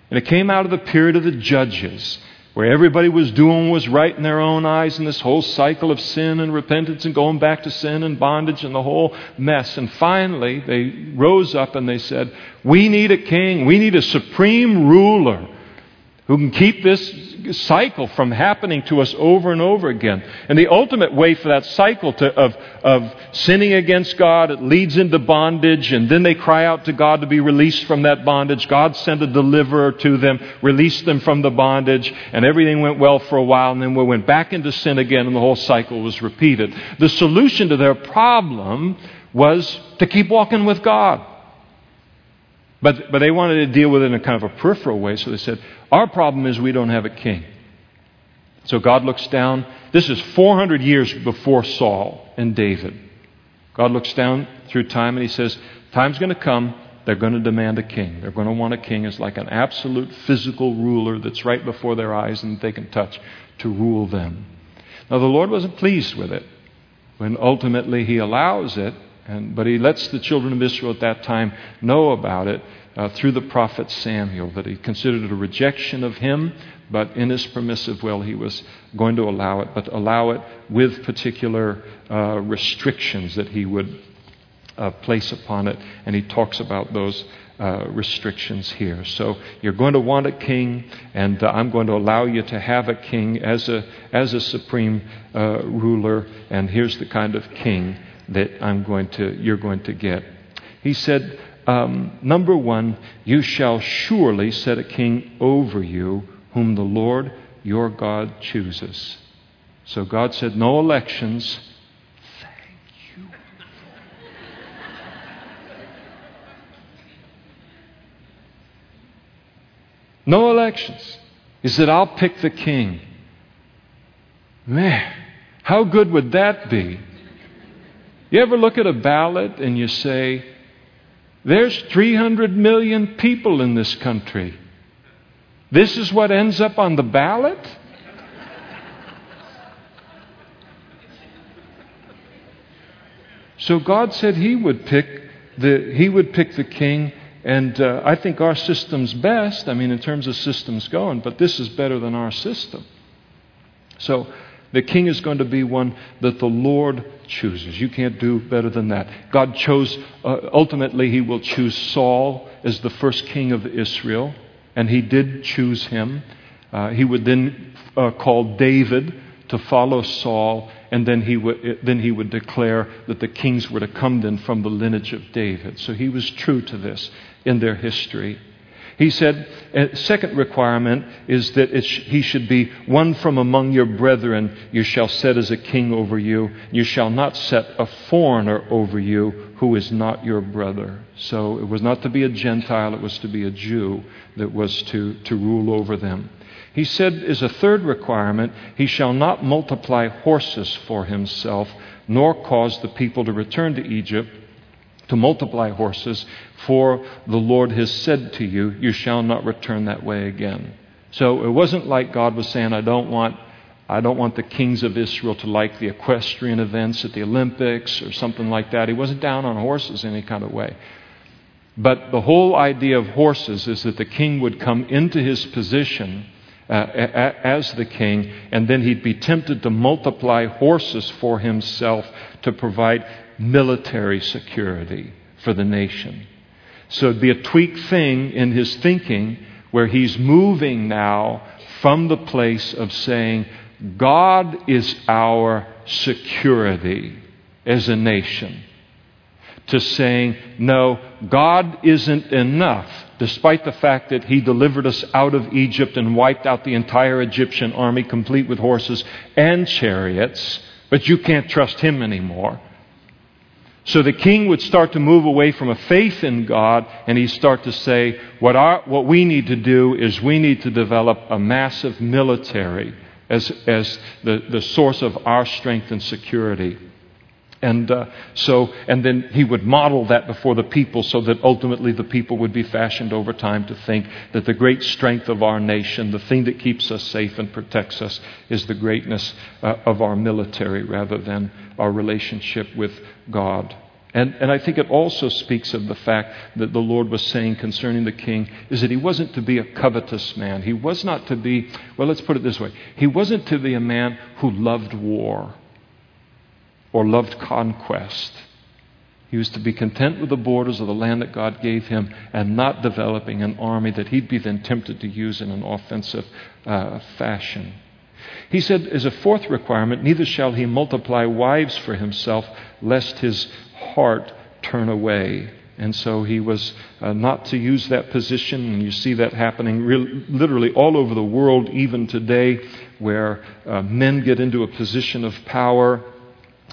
And it came out of the period of the judges, where everybody was doing what was right in their own eyes, and this whole cycle of sin and repentance and going back to sin and bondage and the whole mess. And finally, they rose up and they said, we need a king. We need a supreme ruler who can keep this cycle from happening to us over and over again. And the ultimate way for that cycle of sinning against God, it leads into bondage, and then they cry out to God to be released from that bondage. God sent a deliverer to them, released them from the bondage, and everything went well for a while, and then we went back into sin again, and the whole cycle was repeated. The solution to their problem was to keep walking with God. But they wanted to deal with it in a kind of a peripheral way, so they said, our problem is we don't have a king. So God looks down. This is 400 years before Saul and David. God looks down through time and He says, time's going to come. They're going to demand a king. They're going to want a king as like an absolute physical ruler that's right before their eyes and they can touch to rule them. Now the Lord wasn't pleased with it when ultimately He allows it. But He lets the children of Israel at that time know about it through the prophet Samuel, that He considered it a rejection of Him, but in His permissive will He was going to allow it, but allow it with particular restrictions that He would place upon it. And He talks about those restrictions here. So you're going to want a king, and I'm going to allow you to have a king as a supreme ruler, and here's the kind of king that you're going to get. He said, number one, you shall surely set a king over you whom the Lord your God chooses. So God said, no elections. Thank you. No elections. He said, I'll pick the king. Man, how good would that be? You ever look at a ballot and you say, there's 300 million people in this country. This is what ends up on the ballot? So God said He would pick the king, and I think our system's best, I mean in terms of systems going, but this is better than our system. So the king is going to be one that the Lord chooses. You can't do better than that. God chose, ultimately He will choose Saul as the first king of Israel, and He did choose him. He would then call David to follow Saul, and then he would declare that the kings were to come then from the lineage of David. So He was true to this in their history. He said, second requirement is that he should be one from among your brethren. You shall set as a king over you. You shall not set a foreigner over you who is not your brother. So it was not to be a Gentile. It was to be a Jew that was to rule over them. He said as a third requirement, he shall not multiply horses for himself, nor cause the people to return to Egypt to multiply horses, for the Lord has said to you, you shall not return that way again. So it wasn't like God was saying, I don't want the kings of Israel to like the equestrian events at the Olympics or something like that. He wasn't down on horses in any kind of way. But the whole idea of horses is that the king would come into his position as the king, and then he'd be tempted to multiply horses for himself to provide military security for the nation. So it'd be a tweak thing in his thinking where he's moving now from the place of saying, God is our security as a nation, to saying, no, God isn't enough, despite the fact that he delivered us out of Egypt and wiped out the entire Egyptian army, complete with horses and chariots, but you can't trust him anymore. So the king would start to move away from a faith in God, and he'd start to say, what we need to do is we need to develop a massive military as the source of our strength and security. And then he would model that before the people, so that ultimately the people would be fashioned over time to think that the great strength of our nation, the thing that keeps us safe and protects us, is the greatness of our military rather than our relationship with God. And I think it also speaks of the fact that the Lord was saying concerning the king is that he wasn't to be a covetous man. He was not to be, well, let's put it this way. He wasn't to be a man who loved war or loved conquest. He was to be content with the borders of the land that God gave him, and not developing an army that he'd be then tempted to use in an offensive fashion. He said, as a fourth requirement, neither shall he multiply wives for himself, lest his heart turn away. And so he was not to use that position, and you see that happening literally all over the world, even today, where men get into a position of power,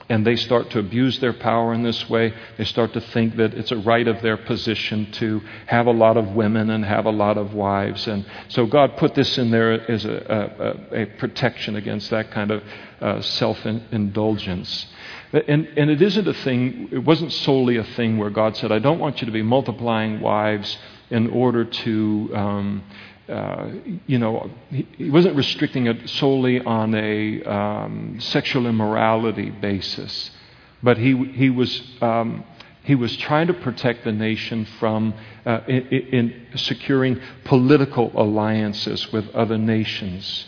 and they start to abuse their power in this way. They start to think that it's a right of their position to have a lot of women and have a lot of wives. And so God put this in there as a protection against that kind of self-indulgence. And it isn't a thing, it wasn't solely a thing where God said, I don't want you to be multiplying wives in order to... he wasn't restricting it solely on a sexual immorality basis, but he was trying to protect the nation from in securing political alliances with other nations.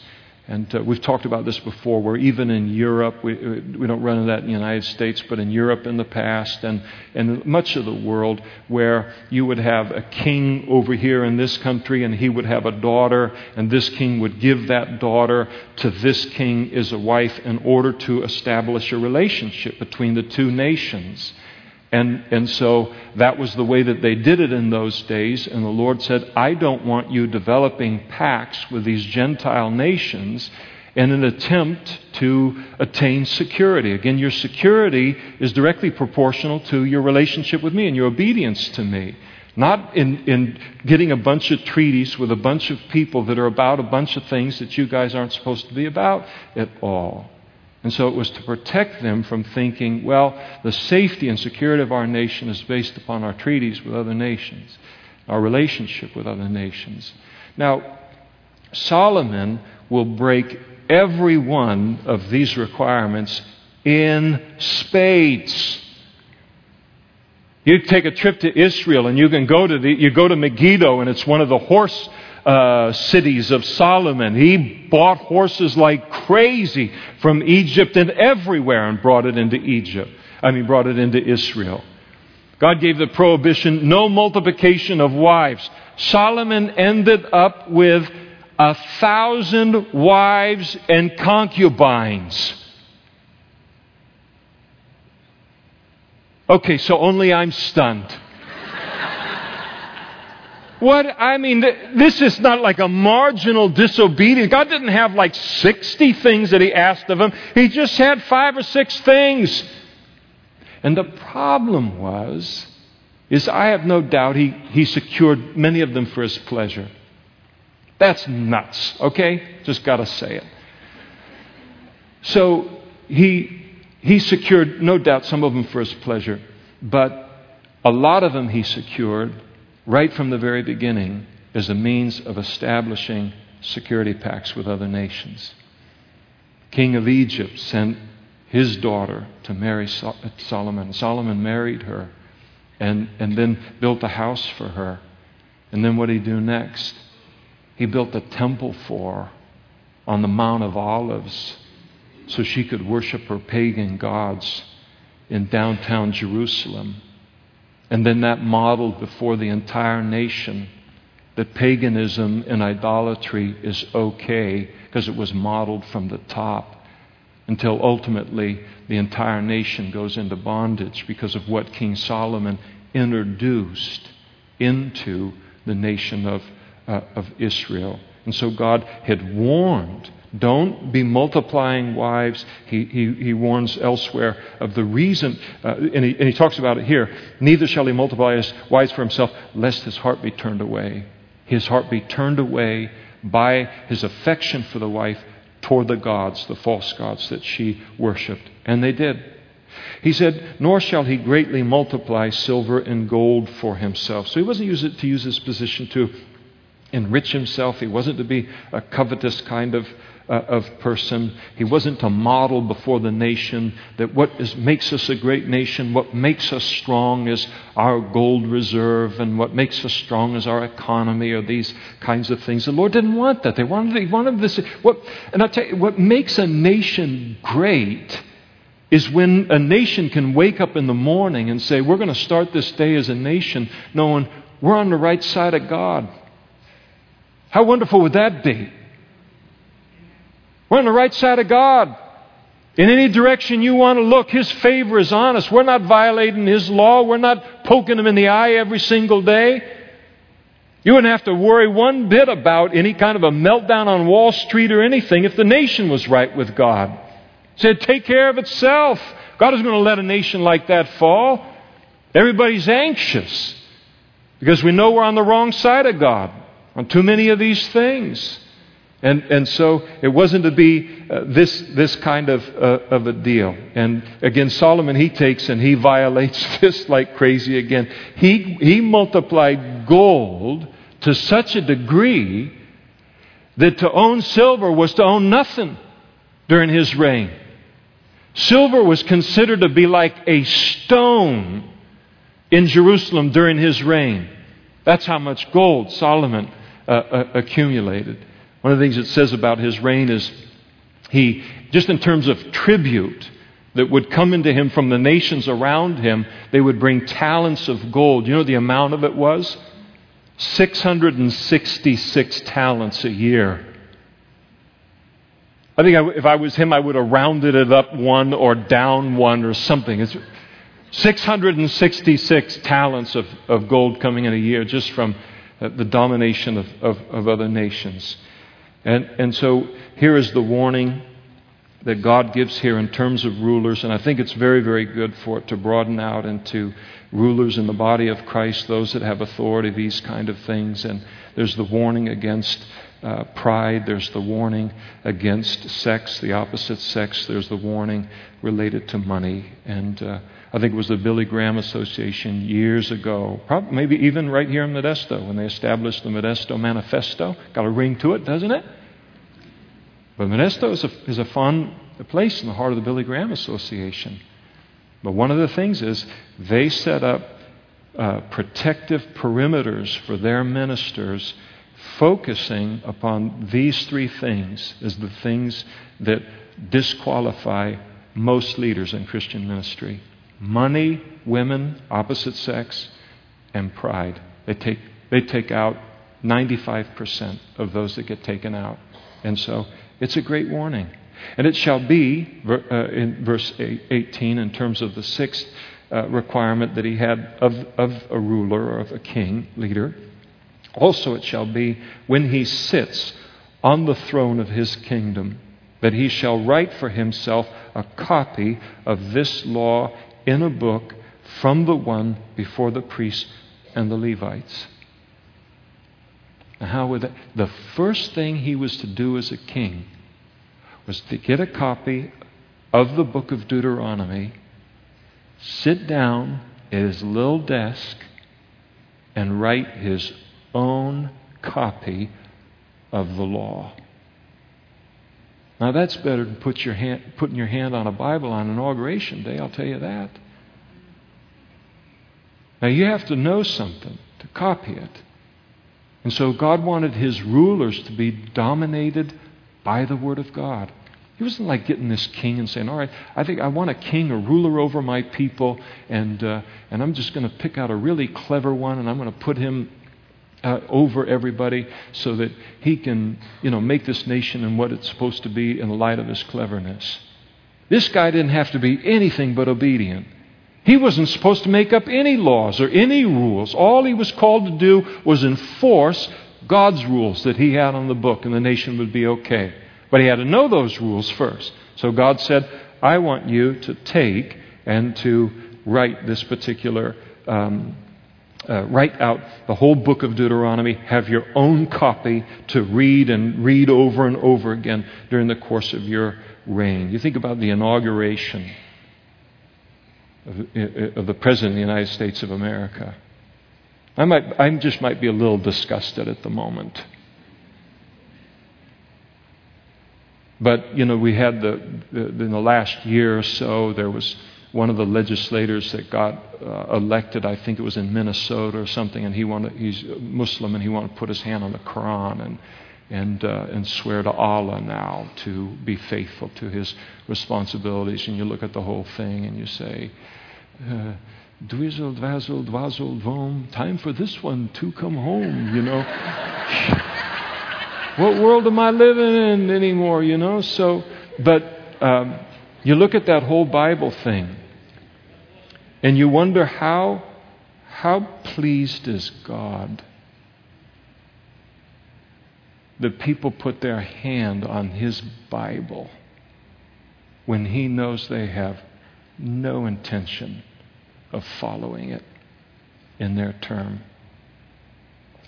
And we've talked about this before, where even in Europe, we don't run into that in the United States, but in Europe in the past and much of the world, where you would have a king over here in this country, and he would have a daughter, and this king would give that daughter to this king as a wife in order to establish a relationship between the two nations. And so that was the way that they did it in those days. And the Lord said, I don't want you developing pacts with these Gentile nations in an attempt to attain security. Again, your security is directly proportional to your relationship with me and your obedience to me. Not in getting a bunch of treaties with a bunch of people that are about a bunch of things that you guys aren't supposed to be about at all. And so it was to protect them from thinking, well, the safety and security of our nation is based upon our treaties with other nations, our relationship with other nations. Now, Solomon will break every one of these requirements in spades. You take a trip to Israel, and you can go to Megiddo, and it's one of the horse cities of Solomon. He bought horses like crazy from Egypt and everywhere, and brought it into Israel. God gave the prohibition, no multiplication of wives. Solomon ended up with 1,000 wives and concubines. Okay, so only I'm stunned. What? I mean, this is not like a marginal disobedience. God didn't have like 60 things that he asked of him. He just had 5 or 6 things. And the problem is I have no doubt he secured many of them for his pleasure. That's nuts, okay? Just got to say it. So he secured, no doubt, some of them for his pleasure. But a lot of them he secured right from the very beginning as a means of establishing security pacts with other nations. King of Egypt sent his daughter to marry Solomon. Solomon married her and then built a house for her. And then what did he do next? He built a temple for her on the Mount of Olives so she could worship her pagan gods in downtown Jerusalem. And then that modeled before the entire nation that paganism and idolatry is okay, because it was modeled from the top. until ultimately the entire nation goes into bondage because of what King Solomon introduced into the nation of Israel. And so God had warned, don't be multiplying wives. He warns elsewhere of the reason, and he talks about it here. Neither shall he multiply his wives for himself, lest his heart be turned away. His heart be turned away by his affection for the wife toward the gods, the false gods that she worshipped. And they did. He said, nor shall he greatly multiply silver and gold for himself. So he wasn't using it to use his position to enrich himself. He wasn't to be a covetous kind of person. He wasn't to model before the nation that makes us a great nation, what makes us strong is our gold reserve, and what makes us strong is our economy, or these kinds of things. The Lord didn't want that. He wanted this. And I'll tell you, what makes a nation great is when a nation can wake up in the morning and say, we're going to start this day as a nation knowing we're on the right side of God. How wonderful would that be? We're on the right side of God. In any direction you want to look, His favor is on us. We're not violating His law. We're not poking Him in the eye every single day. You wouldn't have to worry one bit about any kind of a meltdown on Wall Street or anything if the nation was right with God. It said, take care of itself. God is going to let a nation like that fall. Everybody's anxious because we know we're on the wrong side of God on too many of these things. And so it wasn't to be this kind of a deal. And again, Solomon, he takes and he violates this like crazy again. He multiplied gold to such a degree that to own silver was to own nothing during his reign. Silver was considered to be like a stone in Jerusalem during his reign. That's how much gold Solomon accumulated. One of the things it says about his reign is he, just in terms of tribute that would come into him from the nations around him, they would bring talents of gold. You know the amount of it was? 666 talents a year. I think if I was him, I would have rounded it up one or down one or something. It's 666 talents of gold coming in a year just from the domination of other nations. And so here is the warning that God gives here in terms of rulers. And I think it's very, very good for it to broaden out into rulers in the body of Christ, those that have authority, these kind of things. And there's the warning against pride. There's the warning against sex, the opposite sex. There's the warning related to money. And I think it was the Billy Graham Association years ago, probably maybe even right here in Modesto, when they established the Modesto Manifesto. Got a ring to it, doesn't it? But Modesto is a fun place in the heart of the Billy Graham Association. But one of the things is they set up protective perimeters for their ministers, focusing upon these three things as the things that disqualify most leaders in Christian ministry. Money, women, opposite sex, and pride. They take out 95% of those that get taken out. And so it's a great warning. And it shall be, in verse 18, in terms of the sixth requirement that he had of a ruler or of a king, leader, also it shall be when he sits on the throne of his kingdom, that he shall write for himself a copy of this law in a book from the one before the priests and the Levites. Now, how would that? The first thing he was to do as a king was to get a copy of the book of Deuteronomy, sit down at his little desk, and write his own copy of the law. Now that's better than putting your hand on a Bible on Inauguration Day, I'll tell you that. Now you have to know something to copy it. And so God wanted His rulers to be dominated by the Word of God. He wasn't like getting this king and saying, all right, I think I want a king, a ruler over my people, and I'm just going to pick out a really clever one, and I'm going to put him over everybody so that he can, make this nation and what it's supposed to be in the light of his cleverness. This guy didn't have to be anything but obedient. He wasn't supposed to make up any laws or any rules. All he was called to do was enforce God's rules that he had on the book, and the nation would be okay. But he had to know those rules first. So God said, I want you to take and to write this particular, write out the whole book of Deuteronomy, have your own copy to read and read over and over again during the course of your reign. You think about the inauguration of the President of the United States of America. I just might be a little disgusted at the moment. But, you know, we had in the last year or so, there was one of the legislators that got elected, I think it was in Minnesota or something, and he's Muslim, and he wanted to put his hand on the Quran and swear to Allah now to be faithful to his responsibilities. And you look at the whole thing and you say, Dwizzle, dwazzle, dwazzle, vom, time for this one to come home, you know. What world am I living in anymore, you know? So, but you look at that whole Bible thing and you wonder how pleased is God that people put their hand on His Bible when He knows they have no intention of following it in their term.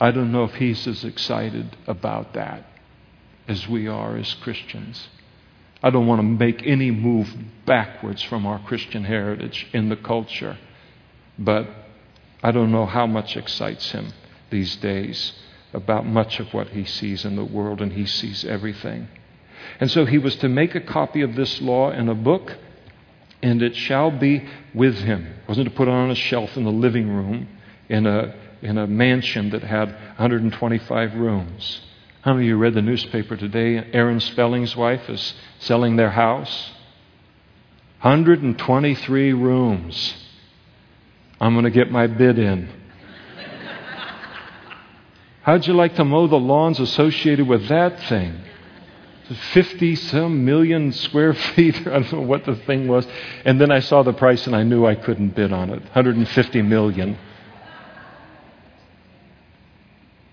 I don't know if He's as excited about that as we are as Christians. I don't want to make any move backwards from our Christian heritage in the culture, but I don't know how much excites Him these days about much of what He sees in the world, and He sees everything. And so He was to make a copy of this law in a book, and it shall be with him. It wasn't to put it on a shelf in the living room in a mansion that had 125 rooms. How many of you read the newspaper today? Aaron Spelling's wife is selling their house. 123 rooms. I'm going to get my bid in. How'd you like to mow the lawns associated with that thing? 50-some million square feet. I don't know what the thing was. And then I saw the price and I knew I couldn't bid on it. 150 million.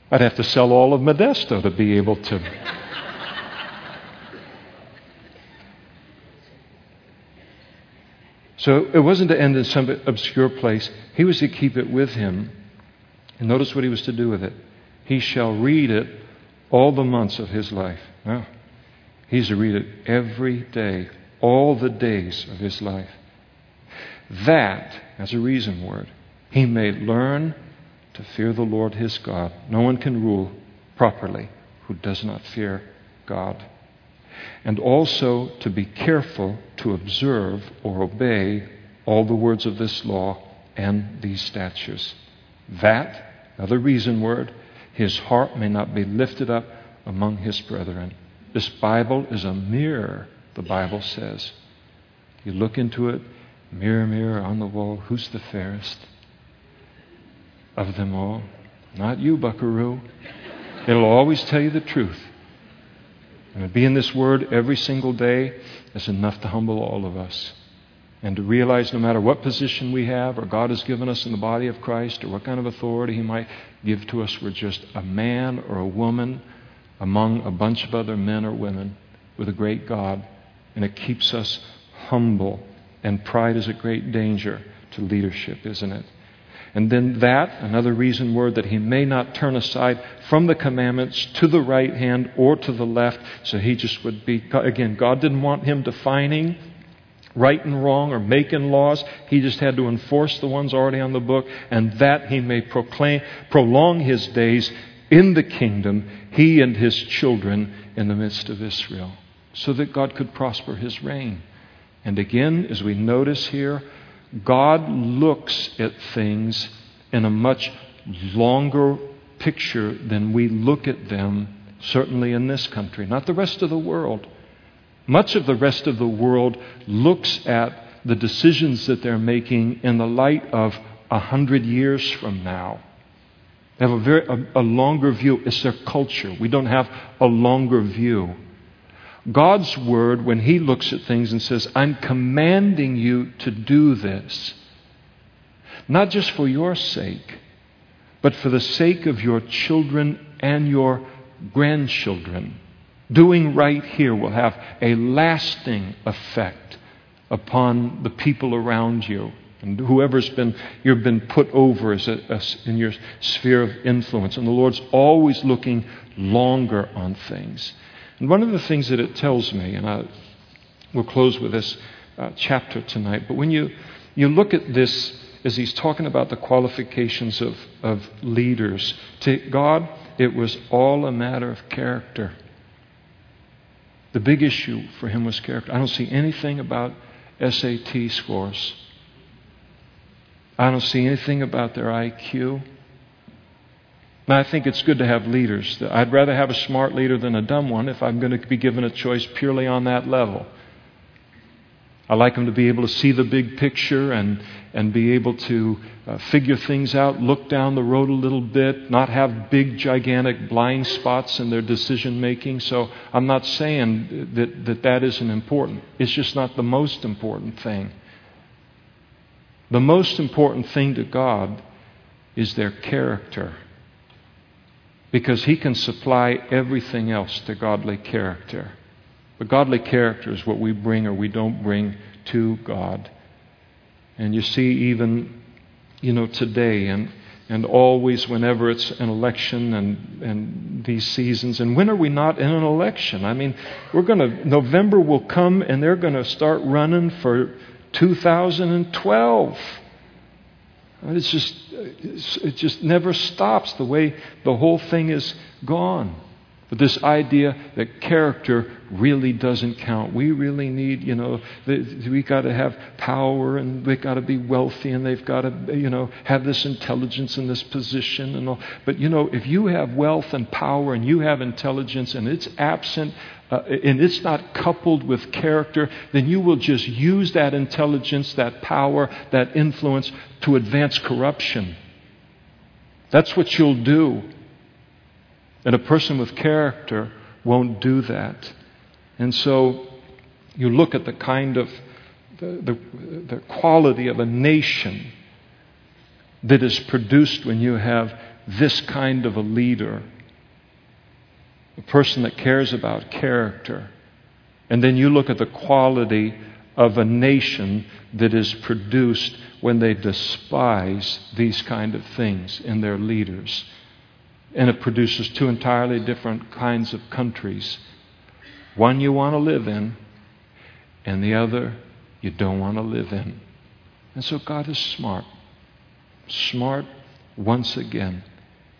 I'd have to sell all of Modesto to be able to. So it wasn't to end in some obscure place. He was to keep it with him. And notice what he was to do with it. He shall read it all the months of his life. Oh. He's to read it every day, all the days of his life. That, as a reason word, he may learn to fear the Lord his God. No one can rule properly who does not fear God. And also to be careful to observe or obey all the words of this law and these statutes. That, another reason word, his heart may not be lifted up among his brethren. This Bible is a mirror, the Bible says. You look into it, mirror, mirror on the wall, who's the fairest of them all? Not you, buckaroo. It'll always tell you the truth. And to be in this word every single day is enough to humble all of us. And to realize no matter what position we have or God has given us in the body of Christ or what kind of authority He might give to us, we're just a man or a woman among a bunch of other men or women with a great God, and it keeps us humble. And pride is a great danger to leadership, isn't it? And then that, another reason word, that he may not turn aside from the commandments to the right hand or to the left. So he just would be, again, God didn't want him defining right and wrong or making laws. He just had to enforce the ones already on the book, and that he may prolong his days in the kingdom, he and his children in the midst of Israel, so that God could prosper his reign. And again, as we notice here, God looks at things in a much longer picture than we look at them, certainly in this country, not the rest of the world. Much of the rest of the world looks at the decisions that they're making in the light of 100 years from now. They have a longer view. It's their culture. We don't have a longer view. God's word, when he looks at things and says, I'm commanding you to do this, not just for your sake, but for the sake of your children and your grandchildren. Doing right here will have a lasting effect upon the people around you and whoever's been you've been put over as in your sphere of influence. And the Lord's always looking longer on things. And one of the things that it tells me, and we'll close with this chapter tonight, but when you look at this as he's talking about the qualifications of leaders, to God, it was all a matter of character. The big issue for him was character. I don't see anything about SAT scores. I don't see anything about their IQ. Now, I think it's good to have leaders. I'd rather have a smart leader than a dumb one if I'm going to be given a choice purely on that level. I like them to be able to see the big picture and be able to figure things out, look down the road a little bit, not have big, gigantic blind spots in their decision-making. So I'm not saying that isn't important. It's just not the most important thing. The most important thing to God is their character, because he can supply everything else to godly character. But godly character is what we bring or we don't bring to God. And you see even, today and always whenever it's an election and these seasons. And when are we not in an election? I mean, November will come and they're going to start running for 2012. It just never stops the way the whole thing is gone. But this idea that character really doesn't count. We really need, we got to have power and they got to be wealthy and they've got to, have this intelligence and this position and all. But, if you have wealth and power and you have intelligence and it's absent and it's not coupled with character, then you will just use that intelligence, that power, that influence to advance corruption. That's what you'll do. And a person with character won't do that. And so you look at the kind of the quality of a nation that is produced when you have this kind of a leader, a person that cares about character. And then you look at the quality of a nation that is produced when they despise these kind of things in their leaders. And it produces two entirely different kinds of countries. One you want to live in, and the other you don't want to live in. And so God is smart. Smart once again.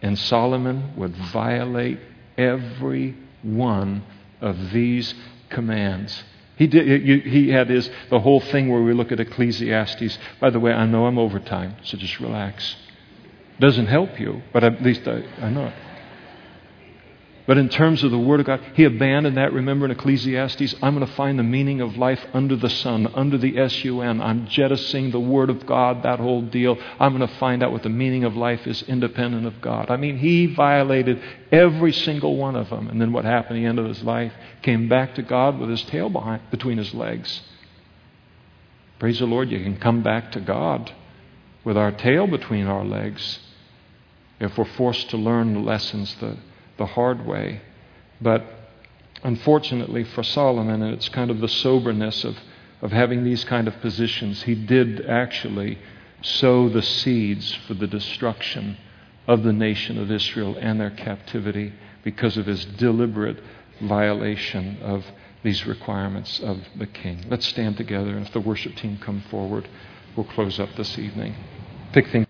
And Solomon would violate every one of these commands. He had the whole thing where we look at Ecclesiastes. By the way, I know I'm over time, so just relax. Doesn't help you, but at least I know it. But in terms of the Word of God, he abandoned that. Remember in Ecclesiastes, I'm going to find the meaning of life under the sun, under the S-U-N. I'm jettisoning the Word of God, that whole deal. I'm going to find out what the meaning of life is independent of God. I mean, he violated every single one of them. And then what happened at the end of his life? Came back to God with his tail between his legs. Praise the Lord, you can come back to God with our tail between our legs, if we're forced to learn the lessons the hard way. But unfortunately for Solomon, and it's kind of the soberness of having these kind of positions, he did actually sow the seeds for the destruction of the nation of Israel and their captivity because of his deliberate violation of these requirements of the king. Let's stand together, and if the worship team come forward, we'll close up this evening. Pick things